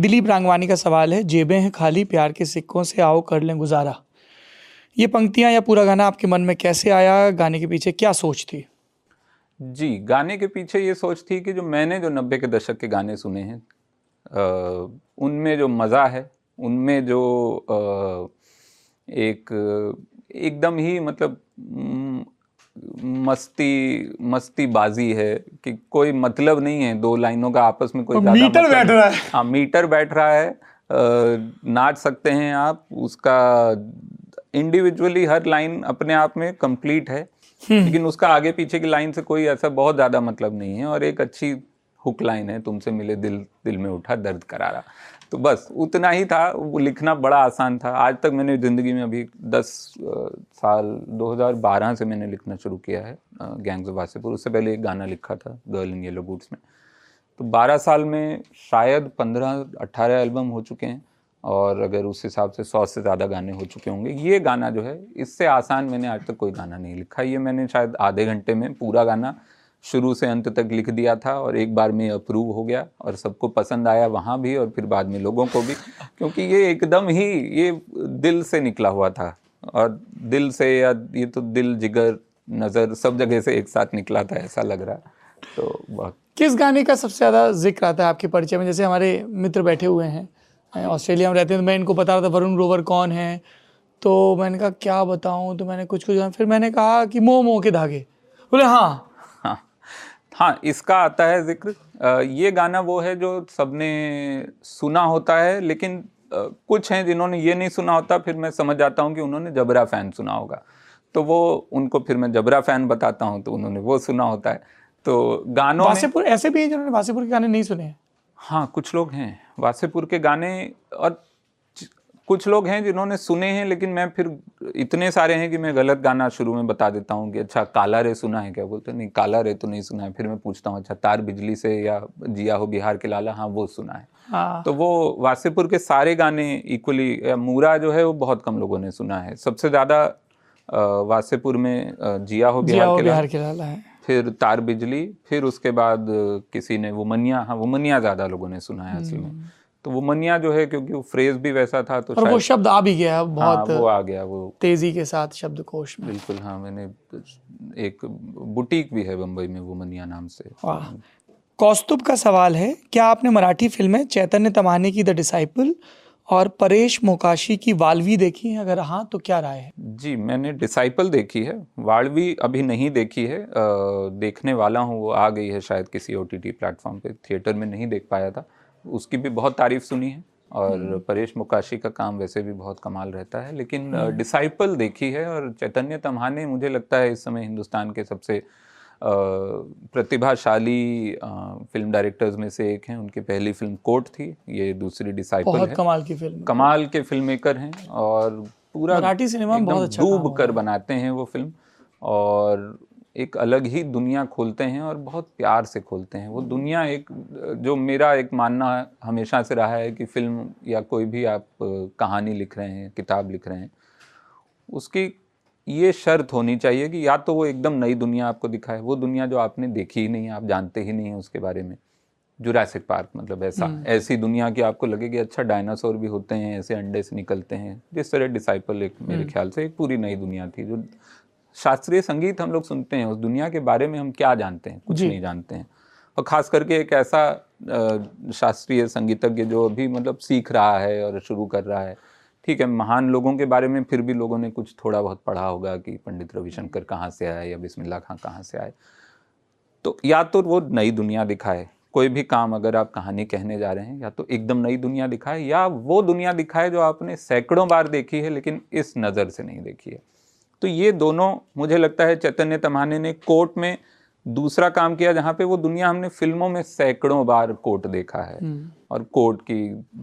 दिलीप रांगवानी का सवाल है, जेबें हैं खाली, प्यार के सिक्कों से आओ कर लें गुजारा, ये पंक्तियाँ या पूरा गाना आपके मन में कैसे आया? गाने के पीछे क्या सोच थी? जी, गाने के पीछे ये सोच थी कि जो मैंने जो नब्बे के दशक के गाने सुने हैं उनमें जो मज़ा है, उनमें जो आ, एक एकदम ही मतलब मस्ती मस्ती बाजी है कि कोई मतलब नहीं है, दो लाइनों का आपस में कोई मीटर मतलब बैठ रहा है। हाँ, मीटर बैठ रहा है, आ, नाच सकते हैं आप, उसका इंडिविजुअली हर लाइन अपने आप में कंप्लीट है, लेकिन उसका आगे पीछे की लाइन से कोई ऐसा बहुत ज़्यादा मतलब नहीं है, और एक अच्छी हुक लाइन है, तुमसे मिले दिल दिल में उठा दर्द करारा, तो बस उतना ही था। वो लिखना बड़ा आसान था। आज तक मैंने ज़िंदगी में अभी दस साल दो हज़ार बारह से मैंने लिखना शुरू किया है गैंग्स ऑफ वासेपुर, उससे पहले एक गाना लिखा था गर्ल इन येलो बूट्स में, तो बारह साल में शायद पंद्रह अठारह एल्बम हो चुके हैं, और अगर उस हिसाब से सौ से ज़्यादा गाने हो चुके होंगे। ये गाना जो है, इससे आसान मैंने आज तक कोई गाना नहीं लिखा। ये मैंने शायद आधे घंटे में पूरा गाना शुरू से अंत तक लिख दिया था, और एक बार में अप्रूव हो गया और सबको पसंद आया वहाँ भी, और फिर बाद में लोगों को भी, क्योंकि ये एकदम ही ये दिल से निकला हुआ था, और दिल से या ये तो दिल जिगर नज़र सब जगह से एक साथ निकला था, ऐसा लग रहा। तो बहुत किस गाने का सबसे ज़्यादा जिक्र आता है आपके परिचय में? जैसे हमारे मित्र बैठे हुए हैं, ऑस्ट्रेलिया में रहते हैं, तो मैं इनको बता रहा था वरुण ग्रोवर कौन है, तो मैंने कहा क्या बताऊँ, तो मैंने कुछ कुछ, फिर मैंने कहा कि मोह मोह के धागे, बोले हाँ हाँ इसका आता है जिक्र। ये गाना वो है जो सबने सुना होता है, लेकिन कुछ हैं जिन्होंने ये नहीं सुना होता, फिर मैं समझ जाता हूँ कि उन्होंने जबरा फ़ैन सुना होगा, तो वो उनको फिर मैं जबरा फ़ैन बताता हूँ, तो उन्होंने वो सुना होता है। तो गानों वासेपुर ऐसे भी हैं जिन्होंने वासेपुर के गाने नहीं सुने हैं। हाँ, कुछ लोग हैं वासेपुर के गाने, और कुछ लोग हैं जिन्होंने सुने हैं, लेकिन मैं फिर इतने सारे हैं कि मैं गलत गाना शुरू में बता देता हूँ कि अच्छा काला रे सुना है क्या, बोलते नहीं काला रे तो नहीं सुना है, फिर मैं पूछता हूँ अच्छा तार बिजली से या जिया हो बिहार के लाला, हाँ वो सुना है। हाँ। तो वो वासेपुर के सारे गाने इक्वली, मूरा जो है वो बहुत कम लोगों ने सुना है, सबसे ज़्यादा वासेपुर में जिया हो बिहार के बिहार के लाला है, फिर तार बिजली, फिर उसके बाद किसी ने वुमनिया, हाँ वुमनिया ज़्यादा लोगों ने सुना है असल में, तो वो मनिया जो है क्योंकि वो फ्रेज भी वैसा था, तो और वो शब्द आ भी गया बहुत, हाँ, वो आ गया वो तेजी के साथ शब्दकोश में, बिल्कुल। हाँ, मैंने एक बुटीक भी है बम्बई में वो मनिया नाम से। कौस्तुभ का सवाल है, क्या आपने मराठी फिल्में चैतन्य तमाने की द डिसाइपल और परेश मोकाशी की वाल्वी देखी है? अगर हाँ तो क्या राय है? जी, मैंने डिसाइपल देखी है, वाल्वी अभी नहीं देखी है, आ, देखने वाला हूँ, वो आ गई है शायद किसी ओ टी टी प्लेटफॉर्म पे, थिएटर में नहीं देख पाया था, उसकी भी बहुत तारीफ सुनी है, और परेश मोकाशी का काम वैसे भी बहुत कमाल रहता है, लेकिन डिसाइपल देखी है, और चैतन्य तम्हाने मुझे लगता है इस समय हिंदुस्तान के सबसे प्रतिभाशाली फिल्म डायरेक्टर्स में से एक हैं। उनकी पहली फिल्म कोर्ट थी, ये दूसरी डिसाइपल है, बहुत कमाल की फिल्म, कमाल के फिल्म मेकर हैं, और पूरा मराठी सिनेमा में बहुत अच्छा डूब कर बनाते हैं वो फिल्म, और एक अलग ही दुनिया खोलते हैं, और बहुत प्यार से खोलते हैं वो दुनिया। एक जो मेरा एक मानना हमेशा से रहा है कि फिल्म या कोई भी आप कहानी लिख रहे हैं, किताब लिख रहे हैं, उसकी ये शर्त होनी चाहिए कि या तो वो एकदम नई दुनिया आपको दिखाए, वो दुनिया जो आपने देखी ही नहीं है, आप जानते ही नहीं है उसके बारे में, जुरासिक पार्क मतलब ऐसा, ऐसी दुनिया की आपको लगे कि अच्छा डायनासोर भी होते हैं, ऐसे अंडे से निकलते हैं, जिस तरह डिसाइपल एक मेरे ख्याल से एक पूरी नई दुनिया थी। जो शास्त्रीय संगीत हम लोग सुनते हैं, उस दुनिया के बारे में हम क्या जानते हैं? कुछ नहीं जानते हैं, और ख़ास करके एक ऐसा शास्त्रीय संगीतज्ञ जो अभी मतलब सीख रहा है और शुरू कर रहा है। ठीक है, महान लोगों के बारे में फिर भी लोगों ने कुछ थोड़ा बहुत पढ़ा होगा कि पंडित रविशंकर कहाँ से आए या बिस्मिल्लाह खां कहाँ से आए, तो या तो वो नई दुनिया दिखाए, कोई भी काम अगर आप कहानी कहने जा रहे हैं, या तो एकदम नई दुनिया दिखाए, या वो दुनिया दिखाए जो आपने सैकड़ों बार देखी है लेकिन इस नज़र से नहीं देखी है। तो ये दोनों मुझे लगता है चैतन्य तम्हाने ने कोर्ट में दूसरा काम किया, जहाँ पे वो दुनिया हमने फिल्मों में सैकड़ों बार कोर्ट देखा है, और कोर्ट की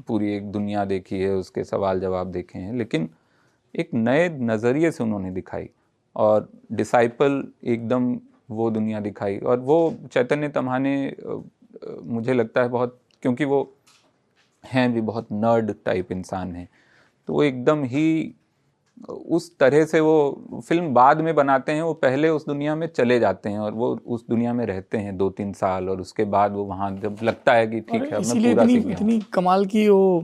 पूरी एक दुनिया देखी है, उसके सवाल जवाब देखे हैं, लेकिन एक नए नज़रिए से उन्होंने दिखाई। और डिसाइपल एकदम वो दुनिया दिखाई, और वो चैतन्य तम्हाने मुझे लगता है बहुत, क्योंकि वो हैं भी बहुत नर्ड टाइप इंसान हैं, तो वो एकदम ही उस तरह से वो फिल्म बाद में बनाते हैं, वो पहले उस दुनिया में चले जाते हैं और वो उस दुनिया में रहते हैं दो तीन साल, और उसके बाद वो वहाँ जब लगता है कि ठीक है मैं पूरा सीख गया। इतनी कमाल की वो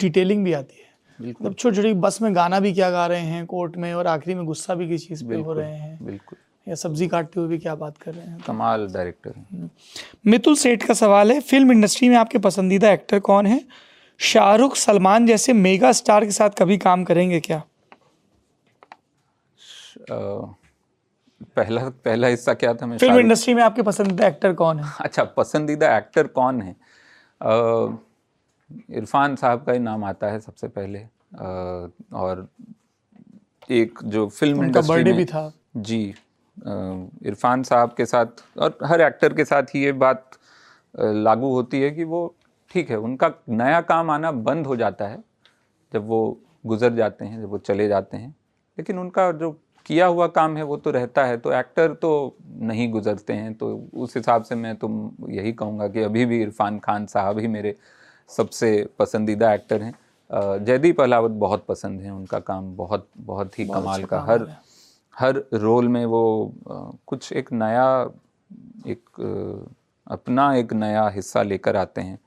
डिटेलिंग भी आती है, मतलब छोटी छोटी बस में गाना भी क्या गा रहे हैं कोर्ट में, और आखिरी में गुस्सा भी किस चीज़ पे हो रहे हैं, बिल्कुल, या सब्जी काटते हुए भी क्या बात कर रहे हैं। कमाल डायरेक्टर है। मितुल सेठ का सवाल है, फिल्म इंडस्ट्री में आपके पसंदीदा एक्टर कौन है? शाहरुख सलमान जैसे मेगा स्टार के साथ कभी काम करेंगे क्या? Uh, पहला पहला हिस्सा क्या था? मैं फिल्म इंडस्ट्री में आपके पसंदीदा एक्टर कौन है? अच्छा, पसंदीदा एक्टर कौन है? uh, इरफान साहब का ही नाम आता है सबसे पहले, uh, और एक जो फिल्म इंडस्ट्री बर्थडे भी था जी, uh, इरफान साहब के साथ और हर एक्टर के साथ ही ये बात uh, लागू होती है कि वो ठीक है, उनका नया काम आना बंद हो जाता है जब वो गुजर जाते हैं, जब वो चले जाते हैं, लेकिन उनका जो किया हुआ काम है वो तो रहता है। तो एक्टर तो नहीं गुजरते हैं, तो उस हिसाब से मैं तो यही कहूँगा कि अभी भी इरफान खान साहब ही मेरे सबसे पसंदीदा एक्टर हैं। जयदीप अहलावत बहुत पसंद हैं, उनका काम बहुत बहुत ही बहुत कमाल का, हर हर रोल में वो कुछ एक नया, एक अपना एक नया हिस्सा लेकर आते हैं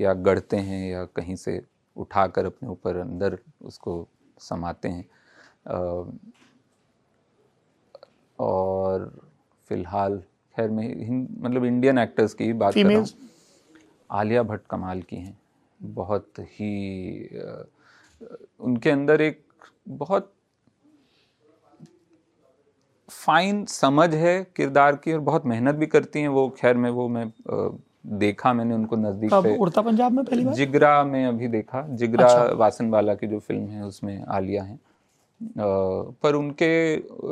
या गढ़ते हैं या कहीं से उठाकर अपने ऊपर अंदर उसको समाते हैं। और फिलहाल खैर मैं मतलब इंडियन एक्टर्स की बात कर रहा हूँ, आलिया भट्ट कमाल की हैं, बहुत ही उनके अंदर एक बहुत फाइन समझ है किरदार की और बहुत मेहनत भी करती हैं वो। खैर मैं वो मैं देखा, मैंने उनको नज़दीक से उड़ता पंजाब में पहली बार, जिगरा में अभी देखा, जिगरा अच्छा। वासन बाला की जो फिल्म है उसमें आलिया हैं, पर उनके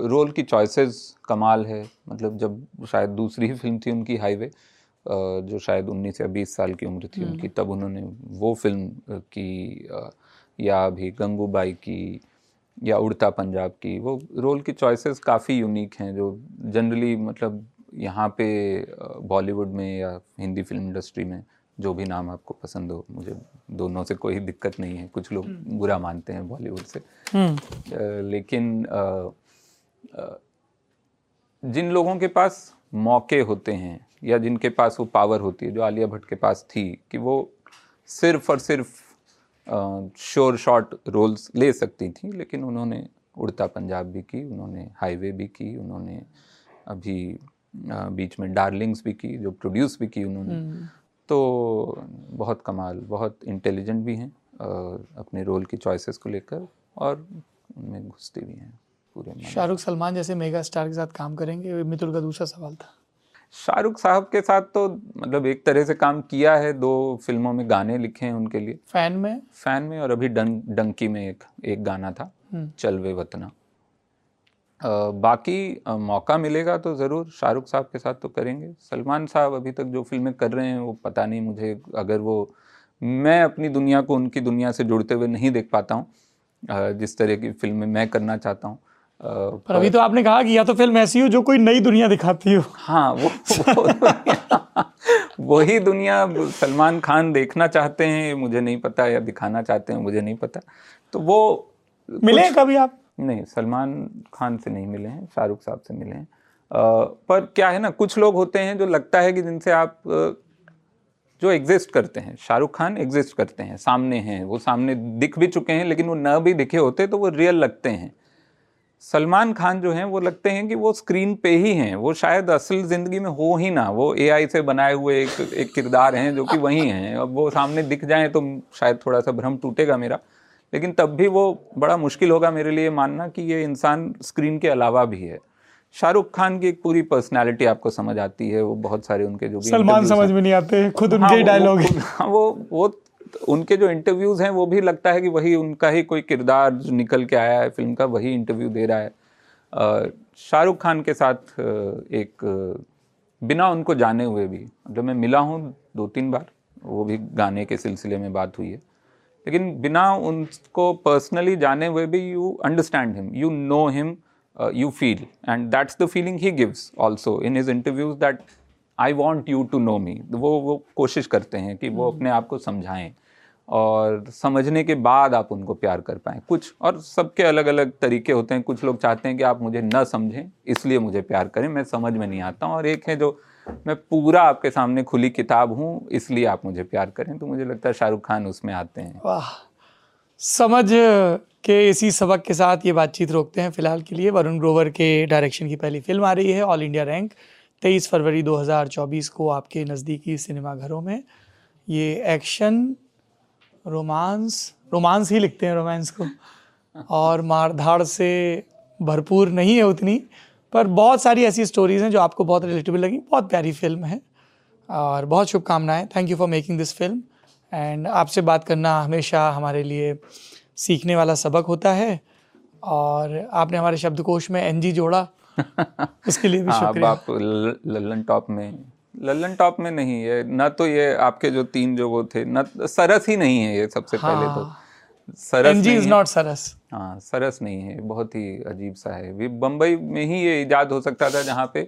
रोल की चॉइसेस कमाल है। मतलब जब शायद दूसरी फिल्म थी उनकी हाईवे, जो शायद उन्नीस या बीस साल की उम्र थी उनकी, तब उन्होंने वो फिल्म की, या अभी गंगूबाई की या उड़ता पंजाब की, वो रोल की चॉइसेस काफ़ी यूनिक हैं जो जनरली मतलब यहाँ पे बॉलीवुड में या हिंदी फिल्म इंडस्ट्री में, जो भी नाम आपको पसंद हो, मुझे दोनों से कोई दिक्कत नहीं है। कुछ लोग बुरा मानते हैं बॉलीवुड से, लेकिन जिन लोगों के पास मौके होते हैं या जिनके पास वो पावर होती है जो आलिया भट्ट के पास थी, कि वो सिर्फ और सिर्फ शोर शॉर्ट रोल्स ले सकती थी, लेकिन उन्होंने उड़ता पंजाब भी की, उन्होंने हाईवे भी की, उन्होंने अभी बीच में डार्लिंग्स भी की जो प्रोड्यूस भी की उन्होंने, तो बहुत कमाल, बहुत इंटेलिजेंट भी हैं अपने रोल की चॉइसेस को लेकर, और उनमें घुसते भी हैं पूरे। शाहरुख सलमान जैसे मेगा स्टार के साथ काम करेंगे, मितुल का दूसरा सवाल था। शाहरुख साहब के साथ तो मतलब एक तरह से काम किया है, दो फिल्मों में गाने लिखे हैं उनके लिए, फैन में फैन में और अभी डं, डंकी में एक एक गाना था चल वे वतना। Uh, बाकी uh, मौका मिलेगा तो ज़रूर शाहरुख साहब के साथ तो करेंगे। सलमान साहब अभी तक जो फिल्में कर रहे हैं वो पता नहीं मुझे, अगर वो मैं अपनी दुनिया को उनकी दुनिया से जुड़ते हुए नहीं देख पाता हूँ uh, जिस तरह की फिल्में मैं करना चाहता हूँ। uh, पर, पर अभी तो आपने कहा कि या तो फिल्म ऐसी हो जो कोई नई दुनिया दिखाती हो। हाँ, वो वही दुनिया, दुनिया सलमान खान देखना चाहते हैं मुझे नहीं पता, या दिखाना चाहते हैं मुझे नहीं पता, तो वो मिले कभी आप? नहीं, सलमान खान से नहीं मिले हैं, शाहरुख साहब से मिले हैं। पर क्या है ना, कुछ लोग होते हैं जो लगता है कि जिनसे आप जो एग्जिस्ट करते हैं, शाहरुख खान एग्जिस्ट करते हैं, सामने हैं, वो सामने दिख भी चुके हैं, लेकिन वो न भी दिखे होते तो वो रियल लगते हैं। सलमान खान जो हैं वो लगते हैं कि वो स्क्रीन पे ही हैं, वो शायद असल ज़िंदगी में हो ही ना, वो एआई से बनाए हुए एक एक किरदार हैं जो कि वही हैं। अब वो सामने दिख जाएँ तो शायद थोड़ा सा भ्रम टूटेगा मेरा, लेकिन तब भी वो बड़ा मुश्किल होगा मेरे लिए मानना कि ये इंसान स्क्रीन के अलावा भी है। शाहरुख खान की एक पूरी पर्सनालिटी आपको समझ आती है, वो बहुत सारे उनके जो भी सलमान समझ में नहीं आते, खुद उनके ही डायलॉग हैं। हाँ, वो वो उनके जो इंटरव्यूज़ हैं वो भी लगता है कि वही उनका ही कोई किरदार जो निकल के आया है फिल्म का, वही इंटरव्यू दे रहा है। शाहरुख खान के साथ एक बिना उनको जाने हुए भी, मतलब मैं मिला हूँ दो तीन बार, वो भी गाने के सिलसिले में बात हुई है, लेकिन बिना उनको पर्सनली जाने हुए भी you understand him, you know him, you feel, and that's the feeling he gives also in his interviews, that I want you to know me. वो वो कोशिश करते हैं कि वो अपने आप को समझाएं और समझने के बाद आप उनको प्यार कर पाएं कुछ। और सबके अलग अलग तरीके होते हैं, कुछ लोग चाहते हैं कि आप मुझे ना समझें इसलिए मुझे प्यार करें, मैं समझ में नहीं आता हूं, और एक है जो मैं पूरा आपके सामने खुली किताब हूं इसलिए आप मुझे प्यार करें। तो मुझे लगता है शाहरुख खान उसमें आते हैं। वाह, समझ के इसी सबक के साथ ये बातचीत रोकते हैं फिलहाल के लिए। वरुण ग्रोवर के डायरेक्शन की पहली फिल्म आ रही है ऑल इंडिया रैंक, तेईस फरवरी दो हज़ार चौबीस को आपके नज़दीकी सिनेमाघरों में। ये एक्शन, रोमांस, रोमांस ही लिखते हैं रोमांस को, और मारधाड़ से भरपूर नहीं है उतनी, पर बहुत सारी ऐसी स्टोरीज़ हैं जो आपको बहुत रिलेटेबल लगी। बहुत प्यारी फिल्म है और बहुत शुभकामनाएं। Thank you for making this film. And आपसे बात करना हमेशा हमारे लिए सीखने वाला सबक होता है, और आपने हमारे शब्दकोश में एन जी जोड़ा उसके लिए भी शुक्रिया। आप लल्लन टॉप में, लल्लन टॉप में नहीं है ना, तो ये आपके जो तीन जो वो थे ना, सरस ही नहीं है ये सबसे हाँ। पहले तो Saras NG is not Saras, हाँ सरस नहीं है, बहुत ही अजीब सा है। भी बम्बई में ही ये इजाद हो सकता था जहाँ पे आ,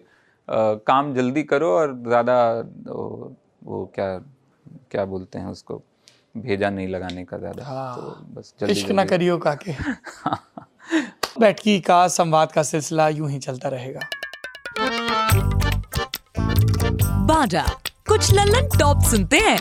काम जल्दी करो और ज़्यादा वो क्या क्या बोलते हैं उसको, भेजा नहीं लगाने का ज़्यादा हाँ। तो बस इश्क ना करियो काके। बैठकी का संवाद का सिलसिला यूं ही चलता रहेगा। बाजा कुछ लल्लन टॉप सुनते हैं।